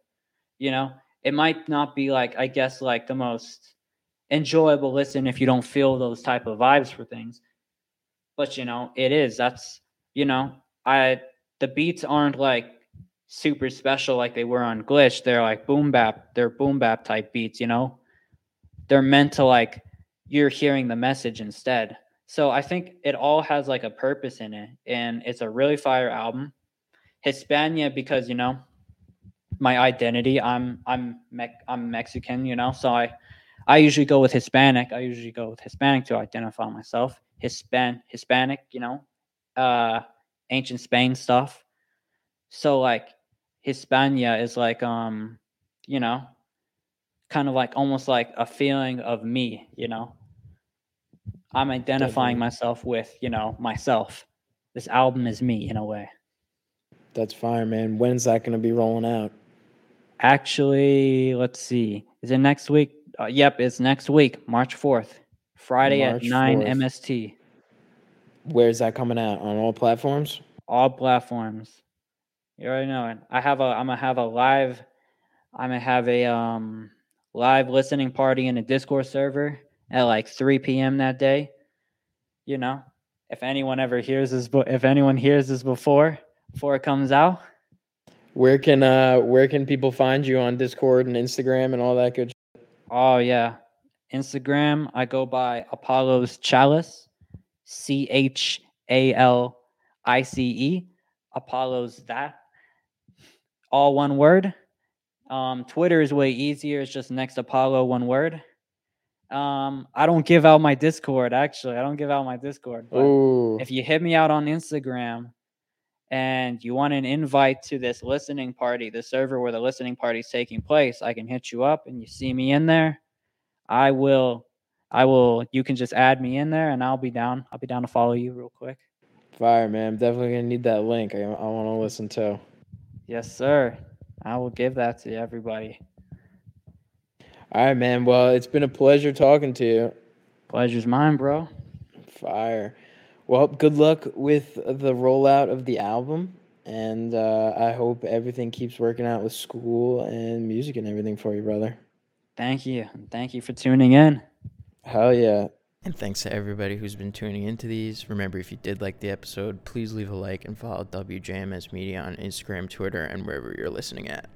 you know, it might not be like, I guess, like the most enjoyable listen if you don't feel those type of vibes for things, but you know, it is, that's, you know, I, the beats aren't like super special. Like they were on Glitch. They're like boom bap, they're boom bap type beats, you know, they're meant to like, you're hearing the message instead. So I think it all has like a purpose in it. And it's a really fire album. Hispania, because, you know, my identity, I'm, I'm, Me- I'm Mexican, you know? So I, I usually go with Hispanic. I usually go with Hispanic to identify myself. Hispan, Hispanic, you know, uh, ancient Spain stuff. So like Hispania is like, um, you know, kind of like almost like a feeling of me, you know? I'm identifying myself with, you know, myself. This album is me in a way. That's fire, man. When's that going to be rolling out? Actually, let's see. Is it next week? Uh, yep, it's next week, March fourth, Friday at nine M S T. Where's that coming out? On all platforms? All platforms. You already know it. I have a. I'm gonna have a live. I'm gonna have a um live listening party in a Discord server at like three p.m. that day. You know, if anyone ever hears this, if anyone hears this before, before it comes out. Where can, uh, where can people find you on Discord and Instagram and all that good shit? Oh yeah. Instagram. I go by Apollo's Chalice, C H A L I C E, Apollo's that, all one word. Um, Twitter is way easier. It's just Next Apollo, one word. Um, I don't give out my Discord, actually. I don't give out my Discord. But if you hit me out on Instagram and you want an invite to this listening party, the server where the listening party is taking place, I can hit you up and you see me in there. I will, I will, you can just add me in there and I'll be down. I'll be down to follow you real quick. Fire, man. I'm definitely going to need that link. I, I want to listen to. Yes, sir. I will give that to everybody. All right, man. Well, it's been a pleasure talking to you. Pleasure's mine, bro. Fire. Well, good luck with the rollout of the album. And uh, I hope everything keeps working out with school and music and everything for you, brother. Thank you. And thank you for tuning in. Hell yeah. And thanks to everybody who's been tuning into these. Remember, if you did like the episode, please leave a like and follow W J M S Media on Instagram, Twitter, and wherever you're listening at.